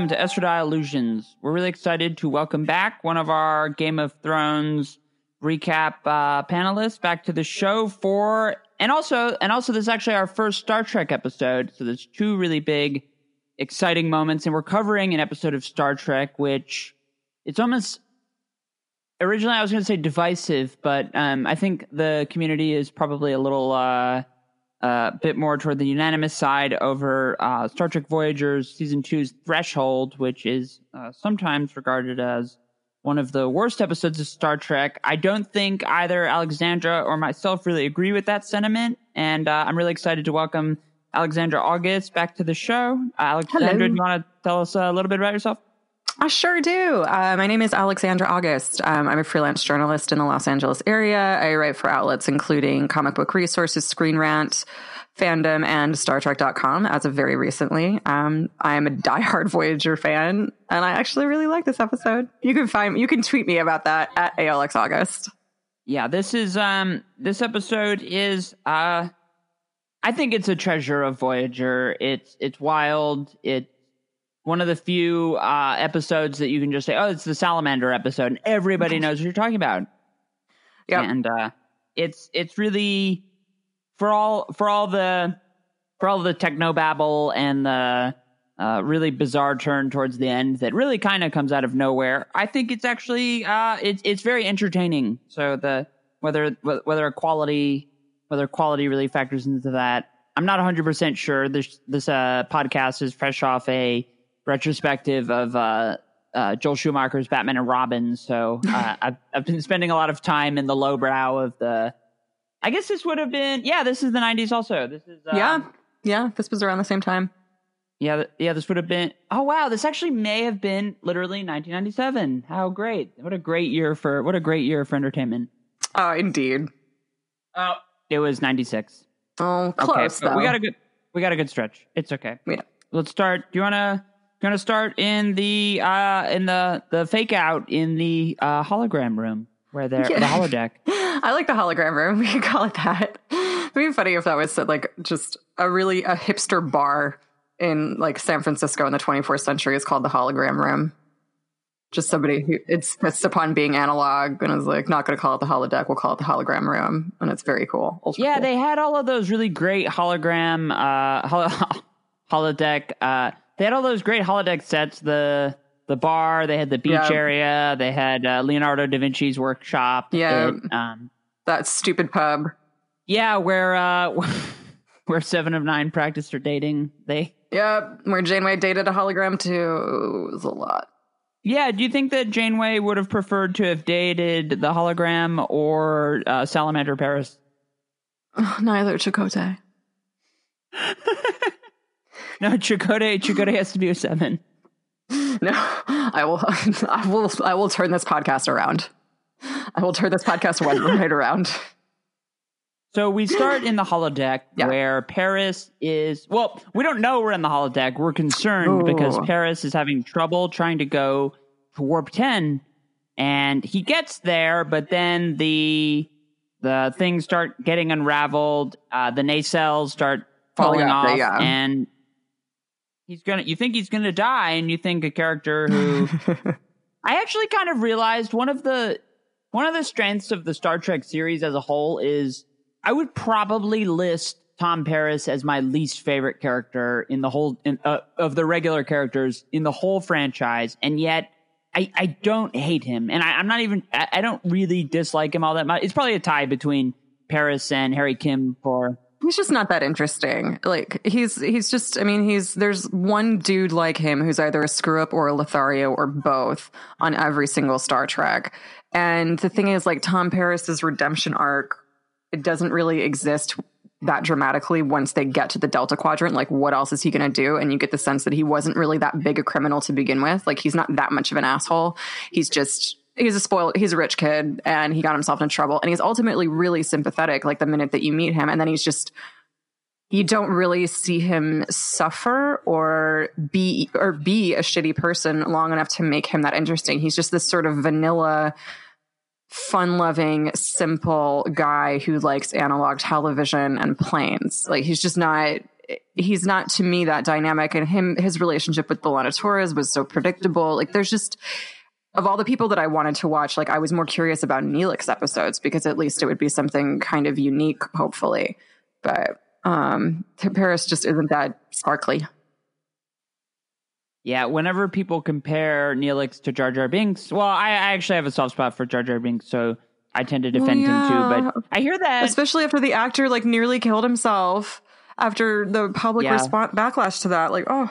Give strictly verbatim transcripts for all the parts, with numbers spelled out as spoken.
Welcome to Estradiol Illusions. We're really excited to welcome back one of our Game of Thrones recap uh, panelists back to the show for, and also, and also this is actually our first Star Trek episode. So there's two really big, exciting moments, and we're covering an episode of Star Trek, which it's almost, originally I was going to say divisive, but um, I think the community is probably a little... Uh, A uh, bit more toward the unanimous side over uh, Star Trek Voyager's Season two's Threshold, which is uh, sometimes regarded as one of the worst episodes of Star Trek. I don't think either Alexandra or myself really agree with that sentiment, and uh, I'm really excited to welcome Alexandra August back to the show. Uh, Alexandra, Hello. Do you want to tell us a little bit about yourself? I sure do. Uh, my name is Alexandra August. Um, I'm a freelance journalist in the Los Angeles area. I write for outlets including Comic Book Resources, Screen Rant, Fandom, and Star Trek dot com as of very recently. Um, I'm a diehard Voyager fan, and I actually really like this episode. You can find, you can tweet me about that at A L X August. Yeah, this is um, this episode is. Uh, I think it's a treasure of Voyager. It's it's wild. It. One of the few uh, episodes that you can just say, oh, it's the salamander episode, and everybody knows what you're talking about. Yeah. And uh, it's it's really for all for all the for all the technobabble and the uh, really bizarre turn towards the end that really kind of comes out of nowhere. I think it's actually uh, it's it's very entertaining. So the whether whether quality whether quality really factors into that, I'm not one hundred percent sure. This this uh, podcast is fresh off a retrospective of uh, uh, Joel Schumacher's Batman and Robin. So uh, I've, I've been spending a lot of time in the lowbrow of the, I guess this would have been, yeah, this is the nineties also. This is um, Yeah, yeah, this was around the same time. Yeah, th- yeah, this would have been, oh wow, this actually may have been literally nineteen ninety-seven. How great. What a great year for, what a great year for entertainment. Oh, indeed. Oh, it was ninety-six. Oh, close, okay, though. We got a good, we got a good stretch. It's okay. Yeah. Let's start, do you want to... Going to start in the uh, in the, the fake out in the uh, hologram room where they're yeah. the holodeck. I like the hologram room. We could call it that. It'd be funny if that was like just a really a hipster bar in like San Francisco in the twenty-fourth century is called the hologram room. Just somebody who it's pissed upon being analog and is like, not going to call it the holodeck. We'll call it the hologram room, and it's very cool. Ultra yeah, cool. They had all of those really great hologram uh, hol- holodeck. Uh, They had all those great holodeck sets, the the bar, they had the beach yeah. area, they had uh, Leonardo da Vinci's workshop. Yeah, it, um, that stupid pub. Yeah, where uh, where Seven of Nine practiced her dating. They yeah, where Janeway dated a hologram too. It was a lot. Yeah, do you think that Janeway would have preferred to have dated the hologram or uh, Salamander Paris? Oh, neither Chakotay. No, Chakotay. Chakotay has to be a seven. No, I will. I will. I will turn this podcast around. I will turn this podcast right around. So we start in the holodeck yeah. where Paris is. Well, we don't know we're in the holodeck. We're concerned Ooh. because Paris is having trouble trying to go to warp ten, and he gets there, but then the the things start getting unraveled. Uh, the nacelles start falling oh, yeah, off, yeah. and He's gonna. You think he's gonna die, and you think a character who I actually kind of realized one of the one of the strengths of the Star Trek series as a whole is I would probably list Tom Paris as my least favorite character in the whole in, uh, of the regular characters in the whole franchise, and yet I, I don't hate him, and I, I'm not even I, I don't really dislike him all that much. It's probably a tie between Paris and Harry Kim for. He's just not that interesting. Like he's, he's just, I mean, he's, there's one dude like him who's either a screw up or a Lothario or both on every single Star Trek. And the thing is like Tom Paris's redemption arc, it doesn't really exist that dramatically once they get to the Delta Quadrant. Like what else is he going to do? And you get the sense that he wasn't really that big a criminal to begin with. Like he's not that much of an asshole. He's just, he's a spoiled, he's a rich kid and he got himself in trouble and he's ultimately really sympathetic like the minute that you meet him. And then he's just, you don't really see him suffer or be, or be a shitty person long enough to make him that interesting. He's just this sort of vanilla, fun-loving, simple guy who likes analog television and planes. Like he's just not, he's not to me that dynamic, and him his relationship with B'Elanna Torres was so predictable. Like, there's just, of all the people that I wanted to watch, like, I was more curious about Neelix episodes because at least it would be something kind of unique, hopefully. But um, Paris just isn't that sparkly. Yeah, whenever people compare Neelix to Jar Jar Binks, well, I, I actually have a soft spot for Jar Jar Binks, so I tend to defend well, yeah. him too. But I hear that, especially after the actor like nearly killed himself after the public yeah. response backlash to that. Like, oh,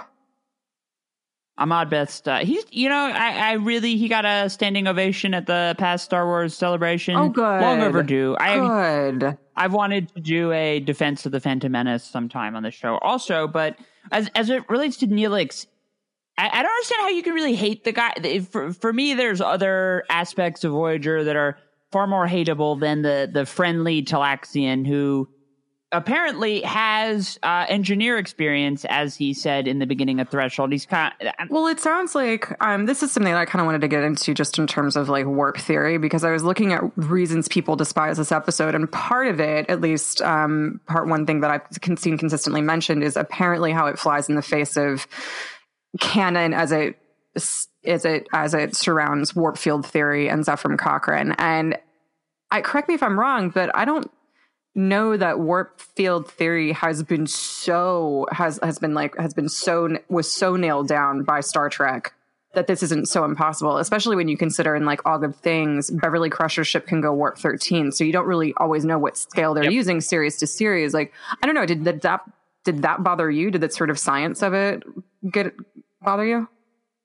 Ahmad Best, uh, he's you know, I, I really he got a standing ovation at the past Star Wars celebration. Oh, good, long overdue. I, good. I've wanted to do a defense of the Phantom Menace sometime on the show, also. But as as it relates to Neelix, I don't understand how you can really hate the guy. For, for me, there's other aspects of Voyager that are far more hateable than the, the friendly Talaxian who apparently has uh, engineer experience, as he said in the beginning of Threshold. He's kind of, well, it sounds like um, this is something that I kind of wanted to get into just in terms of like warp theory, because I was looking at reasons people despise this episode, and part of it, at least um, part one thing that I've seen consistently mentioned, is apparently how it flies in the face of canon as it as it as it surrounds warp field theory and Zefram Cochrane. And I correct me if I'm wrong, but I don't know that warp field theory has been so has has been like has been so was so nailed down by Star Trek that this isn't so impossible, especially when you consider in like All Good Things, Beverly Crusher's ship can go warp thirteen, so you don't really always know what scale they're yep. using series to series. Like, I don't know, did that that did that bother you? Did that sort of science of it get bother you?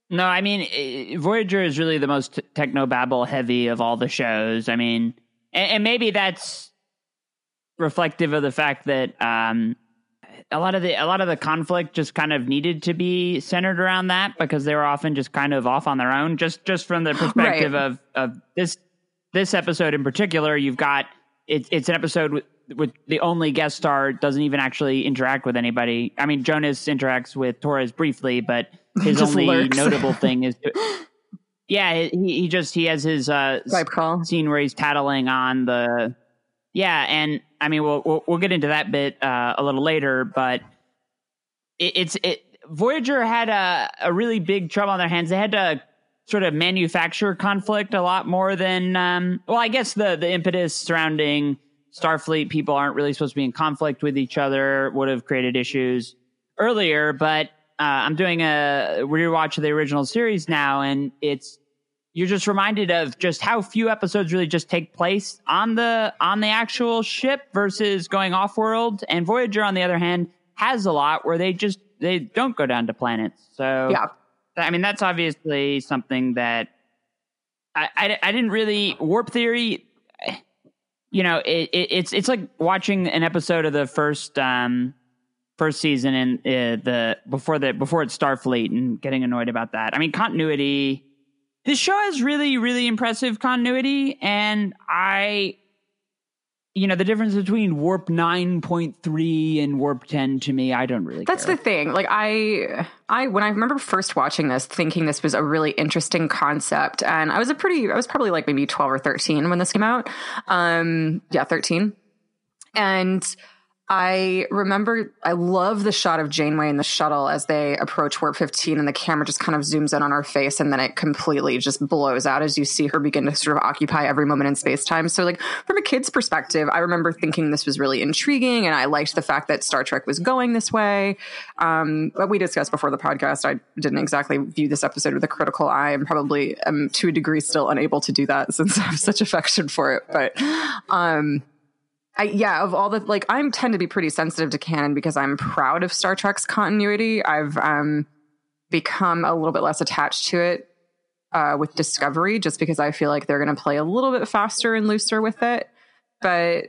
No, I mean, Voyager is really the most technobabble heavy of all the shows. I mean, and, and maybe that's reflective of the fact that um, a lot of the a lot of the conflict just kind of needed to be centered around that, because they were often just kind of off on their own. Just just from the perspective right. of of this this episode in particular, you've got it, it's an episode with. with the only guest star doesn't even actually interact with anybody. I mean, Jonas interacts with Torres briefly, but his only lurks. notable thing is, to, yeah, he, he just, he has his uh, call. scene where he's tattling on the, yeah. And I mean, we'll, we'll, we'll get into that bit uh, a little later, but it, it's, it Voyager had a, a really big trouble on their hands. They had to sort of manufacture conflict a lot more than, um, well, I guess the, the impetus surrounding Starfleet people aren't really supposed to be in conflict with each other would have created issues earlier, but uh, I'm doing a rewatch of the original series now, and it's you're just reminded of just how few episodes really just take place on the on the actual ship versus going off world. And Voyager, on the other hand, has a lot where they just they don't go down to planets. So yeah, I mean, that's obviously something that I I, I didn't really warp theory. You know, it, it, it's it's like watching an episode of the first um, first season in uh, the before the before it's Starfleet and getting annoyed about that. I mean, continuity. This show has really really impressive continuity, and I, you know, the difference between warp nine point three and warp ten to me, I don't really. That's care. the thing. Like I, I when I remember first watching this, thinking this was a really interesting concept, and I was a pretty, I was probably like maybe twelve or thirteen when this came out. Um, yeah, thirteen. And I remember, I love the shot of Janeway in the shuttle as they approach warp fifteen, and the camera just kind of zooms in on her face, and then it completely just blows out as you see her begin to sort of occupy every moment in space-time. So like from a kid's perspective, I remember thinking this was really intriguing, and I liked the fact that Star Trek was going this way. Um, but we discussed before the podcast, I didn't exactly view this episode with a critical eye, and probably am to a degree still unable to do that since I have such affection for it. But um I, yeah, of all the, like, I tend to be pretty sensitive to canon because I'm proud of Star Trek's continuity. I've um, become a little bit less attached to it uh, with Discovery, just because I feel like they're going to play a little bit faster and looser with it. But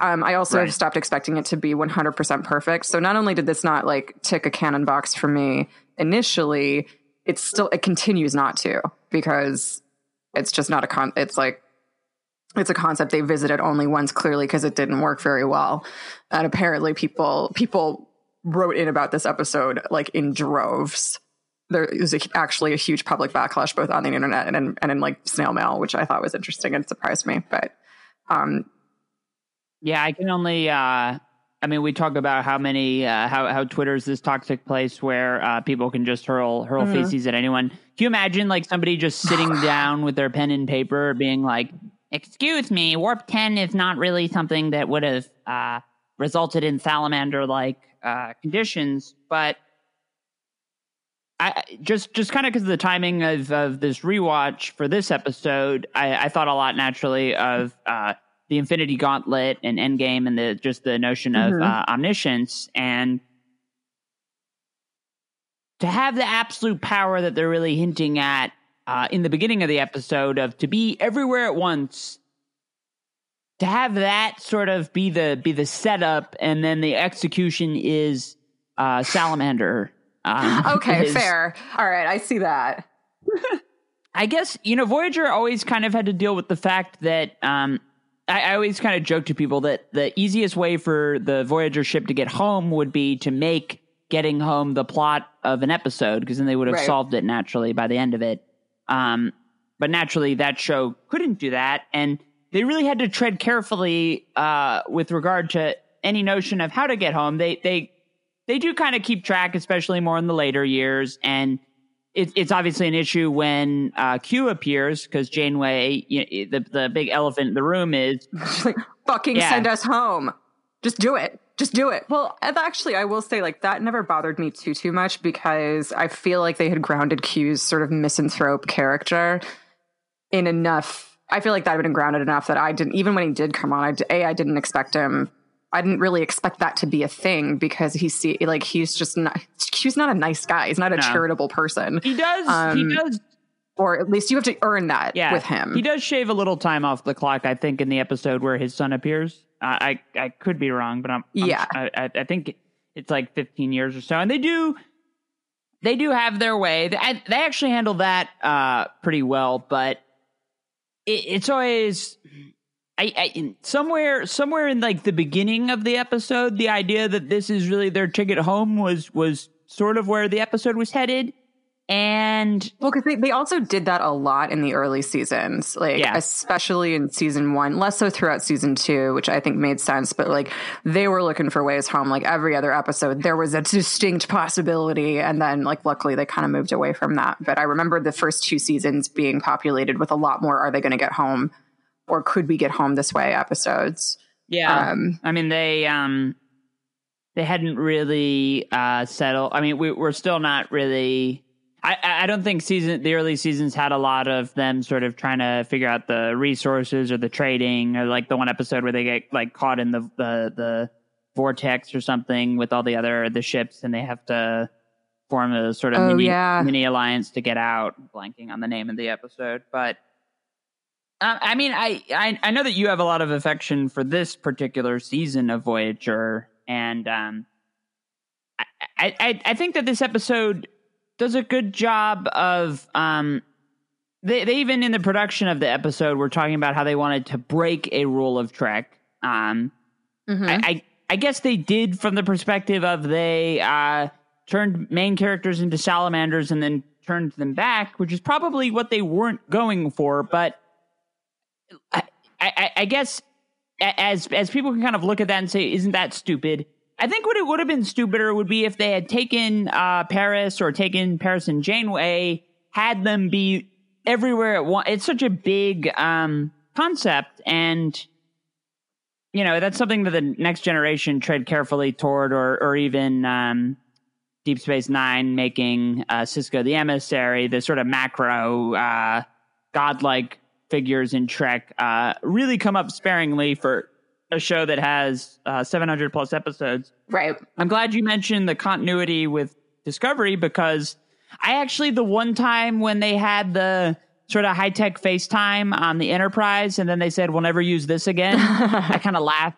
um, I also right. have stopped expecting it to be one hundred percent perfect. So not only did this not, like, tick a canon box for me initially, it's still, it continues not to, because it's just not a con, it's like, it's a concept they visited only once, clearly, because it didn't work very well. And apparently people people wrote in about this episode like in droves. There was a, actually a huge public backlash both on the internet and in, and in like snail mail, which I thought was interesting and surprised me. But um, yeah, I can only uh, I mean, we talk about how many, uh, how how Twitter is this toxic place where uh, people can just hurl hurl mm-hmm. feces at anyone. Can you imagine like somebody just sitting down with their pen and paper, being like, "Excuse me, warp ten is not really something that would have uh, resulted in salamander-like uh, conditions, but I just just kind of because of the timing of, of this rewatch for this episode, I, I thought a lot naturally of." Uh, the Infinity Gauntlet and Endgame and the just the notion of mm-hmm. uh, omniscience, and to have the absolute power that they're really hinting at uh, in the beginning of the episode of to be everywhere at once, to have that sort of be the be the setup, and then the execution is uh, salamander. Um, okay, is, fair. All right, I see that. I guess, you know, Voyager always kind of had to deal with the fact that um, I always kind of joke to people that the easiest way for the Voyager ship to get home would be to make getting home the plot of an episode, because then they would have right. solved it naturally by the end of it. Um, but naturally, that show couldn't do that. And they really had to tread carefully uh, with regard to any notion of how to get home. They they they do kind of keep track, especially more in the later years. And It, it's obviously an issue when uh, Q appears, because Janeway, you know, the the big elephant in the room is like, fucking yeah. send us home. Just do it. Just do it. Well, actually, I will say like that never bothered me too, too much, because I feel like they had grounded Q's sort of misanthrope character in enough. I feel like that had been grounded enough that I didn't, even when he did come on, I, A, I didn't expect him. I didn't really expect that to be a thing, because he's see, like he's just not he's not a nice guy. He's not a no. charitable person. He does um, he does or at least you have to earn that yeah. with him. He does shave a little time off the clock, I think, in the episode where his son appears. Uh, I I could be wrong, but I'm, I'm yeah. I, I think it's like fifteen years or so. And they do they do have their way. They, I, they actually handle that uh, pretty well, but it, it's always. I, I in somewhere somewhere in like the beginning of the episode, the idea that this is really their ticket home was was sort of where the episode was headed. And well, because they, they also did that a lot in the early seasons, like yeah. especially in season one, less so throughout season two, which I think made sense. But like they were looking for ways home, like every other episode, there was a distinct possibility. And then like, luckily they kind of moved away from that. But I remember the first two seasons being populated with a lot more. Are they going to get home? Or could we get home this way episodes? Yeah. Um, I mean, they um, they hadn't really uh, settled. I mean, we, we're still not really. I, I don't think season the early seasons had a lot of them sort of trying to figure out the resources or the trading, or like the one episode where they get like caught in the the, the vortex or something with all the other the ships, and they have to form a sort of oh, mini, yeah. mini alliance to get out. Blanking on the name of the episode, but. Uh, I mean, I, I I know that you have a lot of affection for this particular season of Voyager, and um, I, I I think that this episode does a good job of um, they they even in the production of the episode were talking about how they wanted to break a rule of Trek. Um, mm-hmm. I, I I guess they did from the perspective of they uh, turned main characters into salamanders and then turned them back, which is probably what they weren't going for, but. I, I, I guess as as people can kind of look at that and say, isn't that stupid? I think what it would have been stupider would be if they had taken uh, Paris or taken Paris and Janeway, had them be everywhere at once. It's such a big um, concept. And, you know, that's something that the Next Generation tread carefully toward, or, or even um, Deep Space Nine making uh, Sisko the emissary, the sort of macro uh, godlike figures in Trek uh, really come up sparingly for a show that has uh, seven hundred plus episodes. Right. I'm glad you mentioned the continuity with Discovery, because I actually, the one time when they had the sort of high tech FaceTime on the Enterprise and then they said, we'll never use this again. I kind of laughed.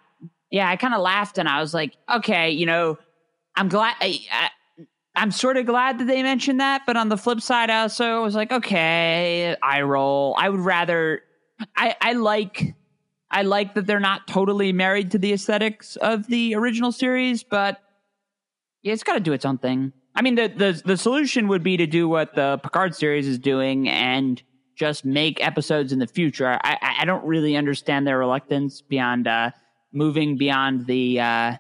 Yeah, I kind of laughed and I was like, okay, you know, I'm glad. I, I, I'm sort of glad that they mentioned that, but on the flip side, I also was like, okay, eye roll. I would rather, I, I like, I like that they're not totally married to the aesthetics of the original series, but yeah, it's got to do its own thing. I mean, the, the the solution would be to do what the Picard series is doing and just make episodes in the future. I, I don't really understand their reluctance beyond uh, moving beyond the uh,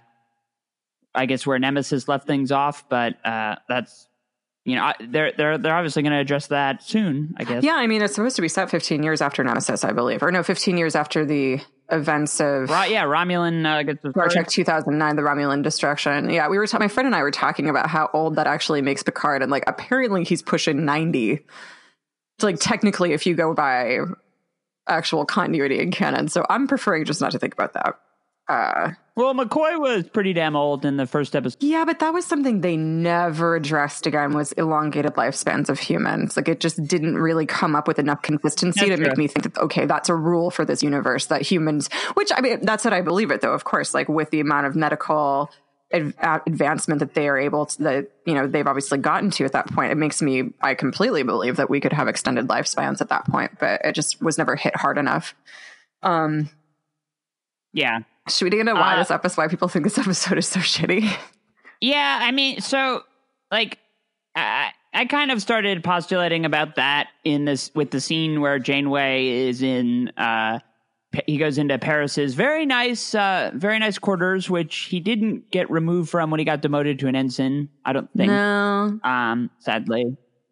I guess where Nemesis left things off, but uh, that's, you know, I, they're they're they're obviously going to address that soon, I guess. Yeah, I mean, it's supposed to be set fifteen years after Nemesis, I believe, or no, fifteen years after the events of Ra- yeah Romulan uh, Star Trek two thousand nine, the Romulan destruction. Yeah, we were ta- my friend and I were talking about how old that actually makes Picard, and like apparently he's pushing ninety. It's like technically, if you go by actual continuity and canon, so I'm preferring just not to think about that. Uh, well, Maquis was pretty damn old in the first episode. Yeah, but that was something they never addressed again, was elongated lifespans of humans. Like, it just didn't really come up with enough consistency that's to true. Make me think that, okay, that's a rule for this universe, that humans, which, I mean, that's what I believe it, though, of course, like, with the amount of medical ad- advancement that they are able to, that, you know, they've obviously gotten to at that point, it makes me, I completely believe that we could have extended lifespans at that point, but it just was never hit hard enough. Um, yeah. Should we dig into why uh, this episode, why people think this episode is so shitty? Yeah, I mean, so, like, I, I kind of started postulating about that in this, with the scene where Janeway is in, uh, he goes into Paris's very nice, uh, very nice quarters, which he didn't get removed from when he got demoted to an ensign, I don't think. No. Um, sadly.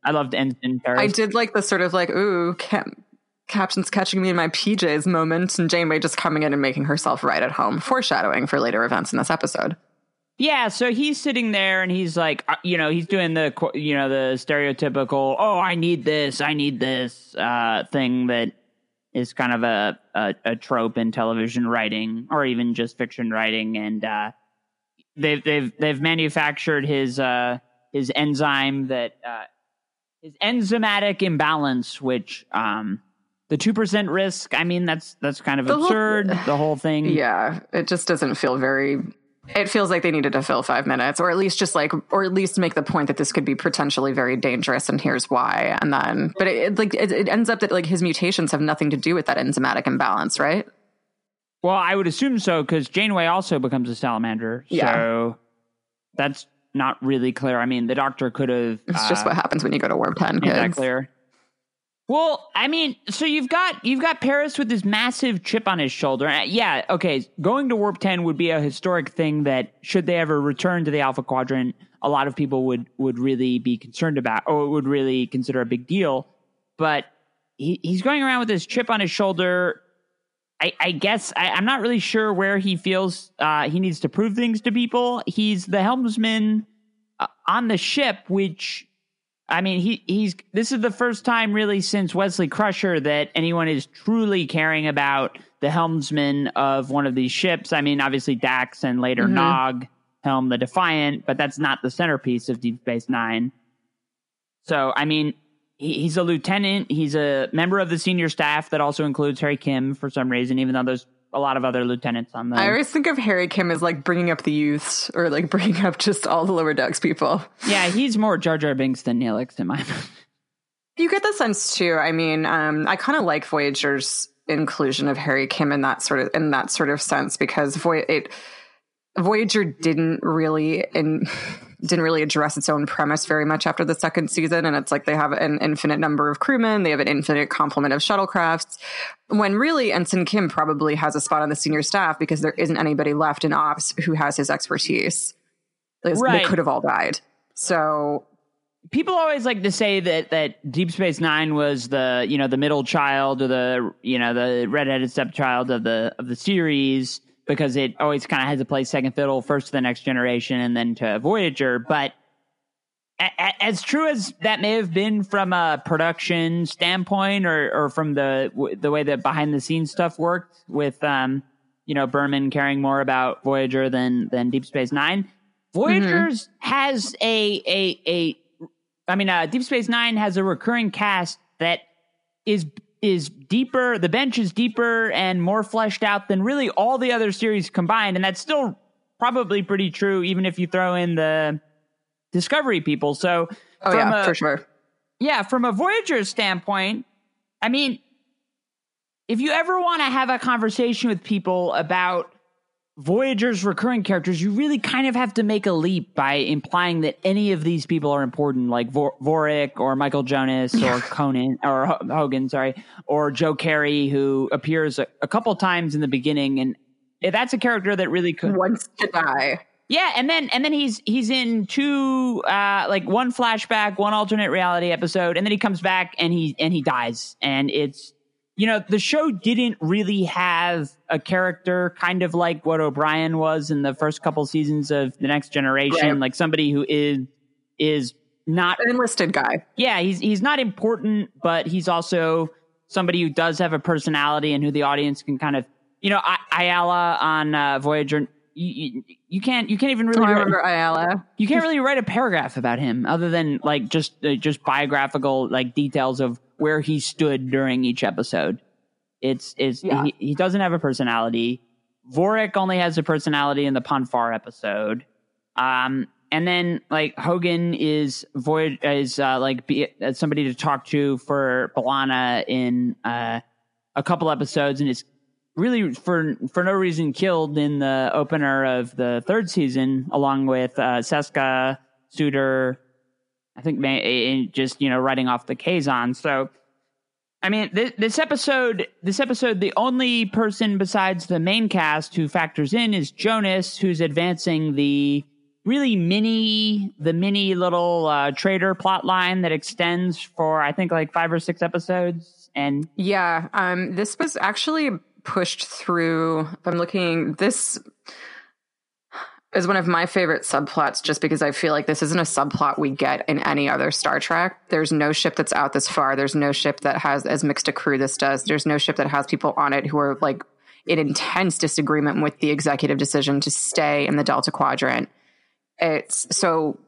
I loved Ensign Paris. I did like the sort of, like, ooh, can't. Captain's catching me in my P Js moment, and Janeway just coming in and making herself right at home, foreshadowing for later events in this episode. Yeah, so he's sitting there and he's like, you know, he's doing the, you know, the stereotypical, oh, I need this, I need this uh, thing that is kind of a, a, a trope in television writing, or even just fiction writing. And uh, they've, they've, they've manufactured his, uh, his enzyme that, uh, his enzymatic imbalance, which, um, the two percent risk, I mean, that's that's kind of the absurd, whole, the whole thing. Yeah, it just doesn't feel very... It feels like they needed to fill five minutes, or at least just like, or at least make the point that this could be potentially very dangerous, and here's why. And then, but it, it like it, it ends up that like his mutations have nothing to do with that enzymatic imbalance, right? Well, I would assume so, because Janeway also becomes a salamander. Yeah. So that's not really clear. I mean, the doctor could have... It's uh, just what happens when you go to Warp ten, kids. Is that clear? Well, I mean, so you've got you've got Paris with this massive chip on his shoulder. Yeah, okay, going to Warp ten would be a historic thing that, should they ever return to the Alpha Quadrant, a lot of people would, would really be concerned about, or would really consider a big deal. But he, he's going around with this chip on his shoulder. I, I guess I, I'm not really sure where he feels uh, he needs to prove things to people. He's the helmsman uh, on the ship, which... I mean, he he's this is the first time really since Wesley Crusher that anyone is truly caring about the helmsman of one of these ships. I mean, obviously Dax and later mm-hmm. Nog helm the Defiant, but that's not the centerpiece of Deep Space Nine. So, I mean, he, he's a lieutenant. He's a member of the senior staff that also includes Harry Kim for some reason, even though there's a lot of other lieutenants on the... I always think of Harry Kim as like bringing up the youths, or like bringing up just all the lower decks people. Yeah, he's more Jar Jar Binks than Neelix in my mind. You get the sense too. I mean, um, I kind of like Voyager's inclusion of Harry Kim in that sort of in that sort of sense, because Voy- it, Voyager didn't really in, didn't really address its own premise very much after the second season, and it's like they have an infinite number of crewmen, they have an infinite complement of shuttlecrafts, when really Ensign Kim probably has a spot on the senior staff because there isn't anybody left in ops who has his expertise. Right. They could have all died. So people always like to say that that Deep Space Nine was the, you know, the middle child, or the, you know, the redheaded stepchild of the of the series, because it always kind of has to play second fiddle, first to the Next Generation and then to Voyager. But a- a- as true as that may have been from a production standpoint, or, or from the w- the way that behind the scenes stuff worked, with um, you know, Berman caring more about Voyager than than Deep Space Nine, Voyager's mm-hmm. has a a a I mean, uh, Deep Space Nine has a recurring cast that is. is deeper, the bench is deeper and more fleshed out than really all the other series combined, and that's still probably pretty true even if you throw in the Discovery people. So oh yeah, a, for sure. Yeah, from a Voyager standpoint, I mean, if you ever want to have a conversation with people about Voyager's recurring characters, you really kind of have to make a leap by implying that any of these people are important, like Vor- Vorik or Michael Jonas or Conan or H- Hogan, sorry, or Joe Carey, who appears a, a couple times in the beginning, and that's a character that really could once to die. Yeah, and then and then he's he's in two uh, like one flashback, one alternate reality episode, and then he comes back and he and he dies. And it's, you know, the show didn't really have a character, kind of like what O'Brien was in the first couple seasons of The Next Generation, right. Like somebody who is is not an enlisted guy. Yeah, he's he's not important, but he's also somebody who does have a personality and who the audience can kind of, you know, I- Ayala on uh, Voyager. You, you, you can't you can't even really oh, I remember write, Ayala. You can't really write a paragraph about him other than like just uh, just biographical like details of where he stood during each episode. It's it's yeah. he, he doesn't have a personality. Vorik only has a personality in the Ponfar episode, um, and then like Hogan is void is uh, like be, uh, somebody to talk to for B'Elanna in uh, a couple episodes, and is really for for no reason killed in the opener of the third season, along with uh, Seska, Suter, I think, and just, you know, writing off the Kazon. So, I mean, this, this episode, this episode, the only person besides the main cast who factors in is Jonas, who's advancing the really mini, the mini little uh, traitor plot line that extends for, I think, like five or six episodes. And yeah, um, this was actually pushed through. I'm looking, this is one of my favorite subplots just because I feel like this isn't a subplot we get in any other Star Trek. There's no ship that's out this far. There's no ship that has as mixed a crew this does. There's no ship that has people on it who are like in intense disagreement with the executive decision to stay in the Delta Quadrant. It's so,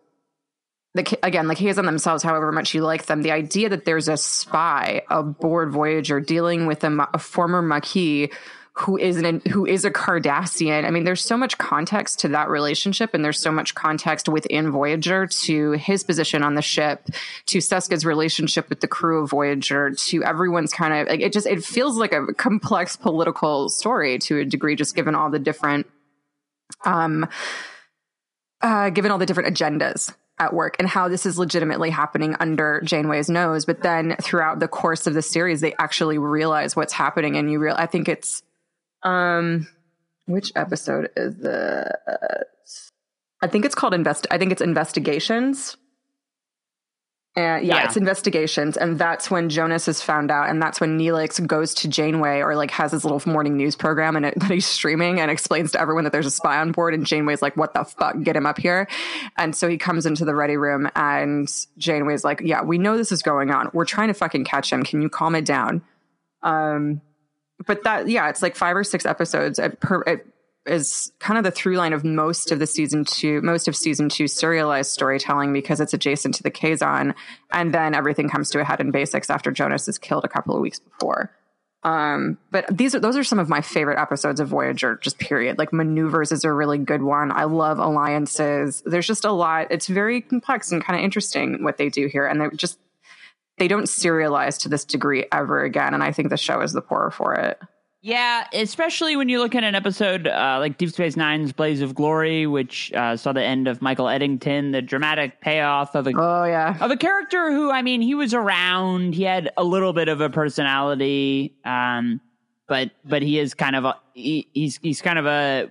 the, again, like Kazon themselves, however much you like them, the idea that there's a spy aboard Voyager dealing with a, a former Maquis who is an who is a Cardassian. I mean, there's so much context to that relationship, and there's so much context within Voyager to his position on the ship, to Seska's relationship with the crew of Voyager, to everyone's kind of like it just it feels like a complex political story to a degree, just given all the different, um, uh, given all the different agendas at work and how this is legitimately happening under Janeway's nose. But then throughout the course of the series, they actually realize what's happening. And you real, I think it's, um, which episode is the, I think it's called invest. I think it's Investigations. And yeah, yeah, it's Investigations. And that's when Jonas is found out. And that's when Neelix goes to Janeway, or like has his little morning news program and it, that he's streaming, and explains to everyone that there's a spy on board. And Janeway's like, what the fuck? Get him up here. And so he comes into the ready room and Janeway's like, yeah, we know this is going on. We're trying to fucking catch him. Can you calm it down? Um, but that, yeah, it's like five or six episodes. It, per, it is kind of the through line of most of the season two, most of season two serialized storytelling, because it's adjacent to the Kazon, and then everything comes to a head in basics after Jonas is killed a couple of weeks before. Um, but these are, those are some of my favorite episodes of Voyager, just period. Like Maneuvers is a really good one. I love Alliances. There's just a lot. It's very complex and kind of interesting what they do here. And they're just, they don't serialize to this degree ever again. And I think the show is the poorer for it. Yeah, especially when you look at an episode uh, like Deep Space Nine's Blaze of Glory, which uh, saw the end of Michael Eddington, the dramatic payoff of a oh, yeah. of a character who, I mean, he was around, he had a little bit of a personality, um, but but he is kind of a, he, he's he's kind of a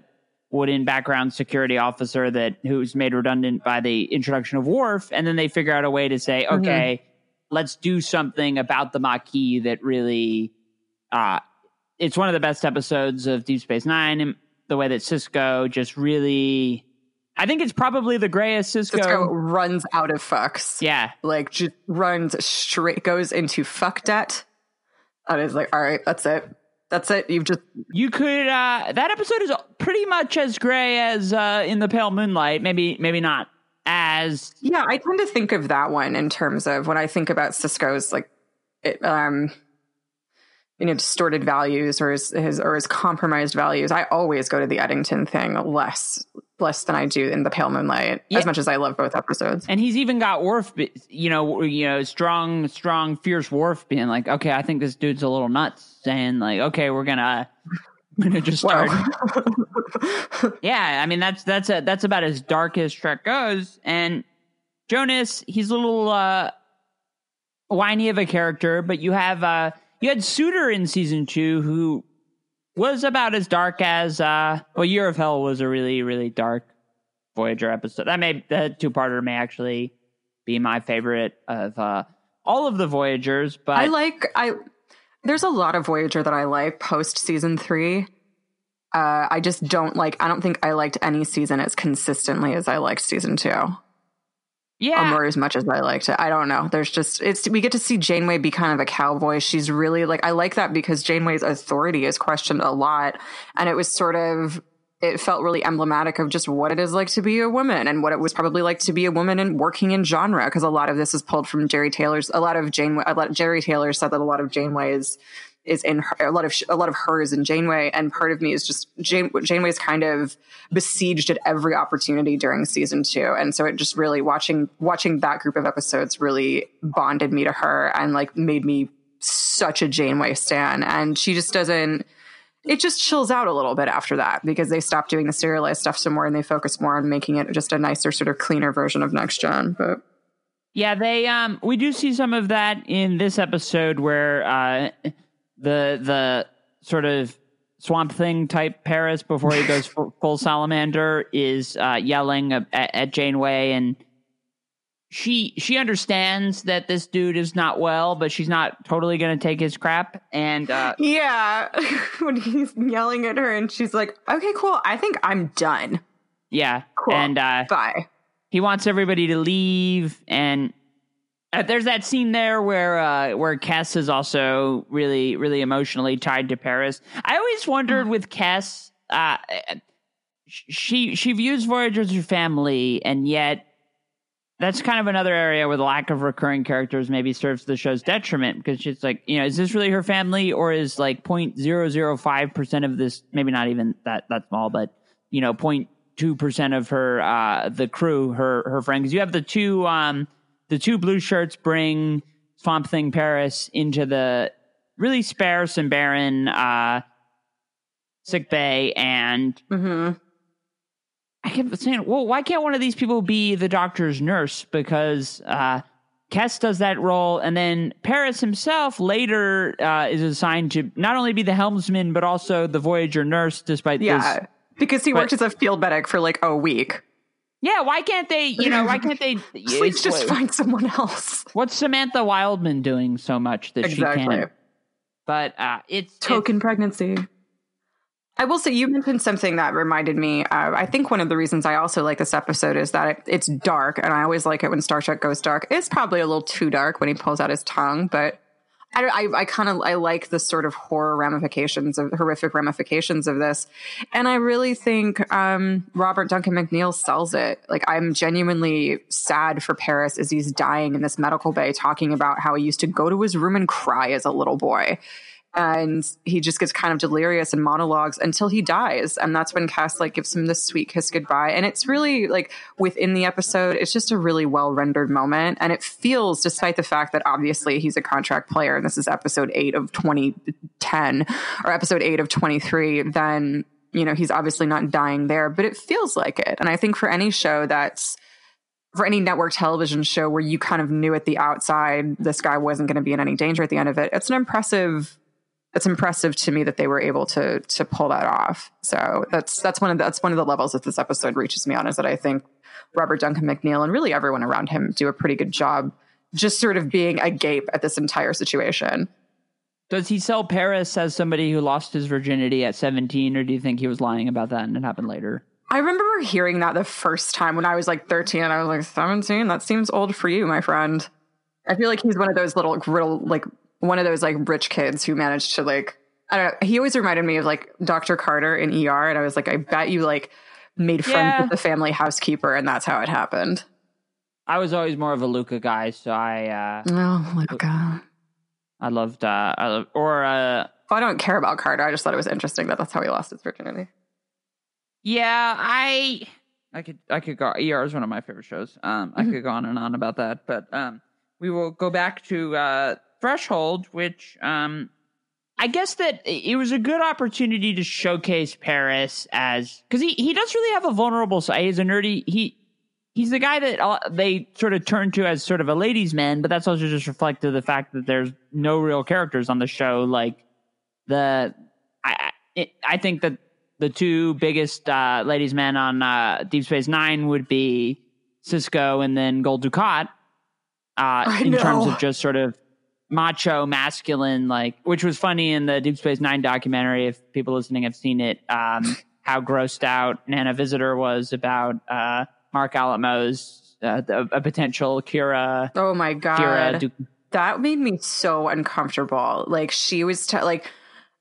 wooden background security officer that who's made redundant by the introduction of Worf, and then they figure out a way to say, okay, mm-hmm. let's do something about the Maquis that really. Uh, It's one of the best episodes of Deep Space Nine, and the way that Sisko just really, I think it's probably the grayest Sisko. Sisko runs out of fucks. Yeah. Like just runs straight, goes into fuck debt. And it's like, all right, that's it. That's it. You've just, you could, uh, that episode is pretty much as gray as, uh, In the Pale Moonlight. Maybe, maybe not as. Yeah. I tend to think of that one in terms of when I think about Sisko's, like it, um, you know, distorted values or his, his or his compromised values. I always go to the Eddington thing less less than I do in the Pale Moonlight, yeah. as much as I love both episodes. And he's even got Worf, you know, you know, strong, strong, fierce Worf being like, okay, I think this dude's a little nuts, and like, okay, we're gonna, we're gonna just start. Yeah, I mean, that's that's a, that's about as dark as Trek goes. And Jonas, he's a little uh, whiny of a character, but you have. Uh, You had Suter in season two, who was about as dark as, uh, well, Year of Hell was a really, really dark Voyager episode. That may the two-parter may actually be my favorite of uh, all of the Voyagers. But I like I. There's a lot of Voyager that I like post season three. Uh, I just don't like. I don't think I liked any season as consistently as I liked season two. Yeah, or as much as I liked it. I don't know. There's just it's we get to see Janeway be kind of a cowboy. She's really like I like that because Janeway's authority is questioned a lot, and it was sort of it felt really emblematic of just what it is like to be a woman and what it was probably like to be a woman and working in genre, because a lot of this is pulled from Jerry Taylor's. A lot of Janeway. A lot Jerry Taylor said that a lot of Janeway is is in her, a lot of a lot of hers in Janeway, and part of me is just Jane, Janeway's kind of besieged at every opportunity during season two, and so it just really watching watching that group of episodes really bonded me to her and like made me such a Janeway stan, and she just doesn't. It just chills out a little bit after that because they stop doing the serialized stuff some more and they focus more on making it just a nicer, sort of cleaner version of Next Gen, but. Yeah, they um we do see some of that in this episode where. Uh, The the sort of Swamp Thing type Paris before he goes full salamander is uh, yelling at, at Janeway, and she she understands that this dude is not well, but she's not totally going to take his crap. And uh, yeah, when he's yelling at her, and she's like, "Okay, cool. I think I'm done." Yeah, cool. And uh, bye. He wants everybody to leave, and. Uh, there's that scene there where uh, where Kes is also really, really emotionally tied to Paris. I always wondered with Kes, uh, she she views Voyager as her family, and yet that's kind of another area where the lack of recurring characters maybe serves the show's detriment, because she's like, you know, is this really her family, or is like zero point zero zero five percent of this, maybe not even that that small, but you know, zero point two percent of her uh, the crew, her her friend, because you have the two. Um, The two blue shirts bring Swamp Thing Paris into the really sparse and barren uh, sick bay, and mm-hmm. I kept saying, "Well, why can't one of these people be the doctor's nurse?" Because uh, Kes does that role, and then Paris himself later uh, is assigned to not only be the helmsman but also the Voyager nurse. Despite yeah, this, because he but, worked as a field medic for like a week. Yeah, why can't they, you know, why can't they... Please just what, find someone else. What's Samantha Wildman doing so much that exactly. she can't? But uh, it's... Token it's, pregnancy. I will say, you mentioned something that reminded me. Uh, I think one of the reasons I also like this episode is that it, it's dark, and I always like it when Star Trek goes dark. It's probably a little too dark when he pulls out his tongue, but... I, I, I kind of I like the sort of horror ramifications of horrific ramifications of this, and I really think um, Robert Duncan McNeill sells it. Like, I'm genuinely sad for Paris as he's dying in this medical bay, talking about how he used to go to his room and cry as a little boy, and he just gets kind of delirious and monologues until he dies, and that's when Kes like gives him this sweet kiss goodbye, and it's really like within the episode it's just a really well rendered moment, and it feels, despite the fact that obviously he's a contract player and this is episode eight of twenty ten or episode eight of twenty-three, then you know he's obviously not dying there, but it feels like it. And I think for any show that's for any network television show where you kind of knew at the outside this guy wasn't going to be in any danger at the end of it, it's an impressive It's impressive to me that they were able to to pull that off. So that's that's one of the, that's one of the levels that this episode reaches me on, is that I think Robert Duncan McNeill and really everyone around him do a pretty good job just sort of being agape at this entire situation. Does he sell Paris as somebody who lost his virginity at seventeen, or do you think he was lying about that and it happened later? I remember hearing that the first time when I was like thirteen, and I was like, seventeen? That seems old for you, my friend. I feel like he's one of those little, little like... one of those like rich kids who managed to like, I don't know. He always reminded me of like Doctor Carter in E R. And I was like, I bet you like made friends yeah. with the family housekeeper, and that's how it happened. I was always more of a Luca guy. So I, uh, oh, Luca. I loved, uh, I loved, or, uh, I don't care about Carter. I just thought it was interesting that that's how he lost his virginity. Yeah. I, I could, I could go. E R is one of my favorite shows. Um, mm-hmm. I could go on and on about that, but, um, we will go back to, uh, Threshold, which um I guess that it was a good opportunity to showcase Paris as, because he he does really have a vulnerable side. He's a nerdy he he's the guy that they sort of turn to as sort of a ladies' man, but that's also just reflective of the fact that there's no real characters on the show. Like the I it, I think that the two biggest uh, ladies men on uh, Deep Space Nine would be Sisko and then Gul Dukat. Uh, in know. terms of just sort of macho, masculine, like, which was funny in the Deep Space Nine documentary. If people listening have seen it, um, how grossed out Nana Visitor was about uh, Mark Alamo's uh, a potential Kira. Oh my god, Kira Duke. That made me so uncomfortable. Like she was t- like.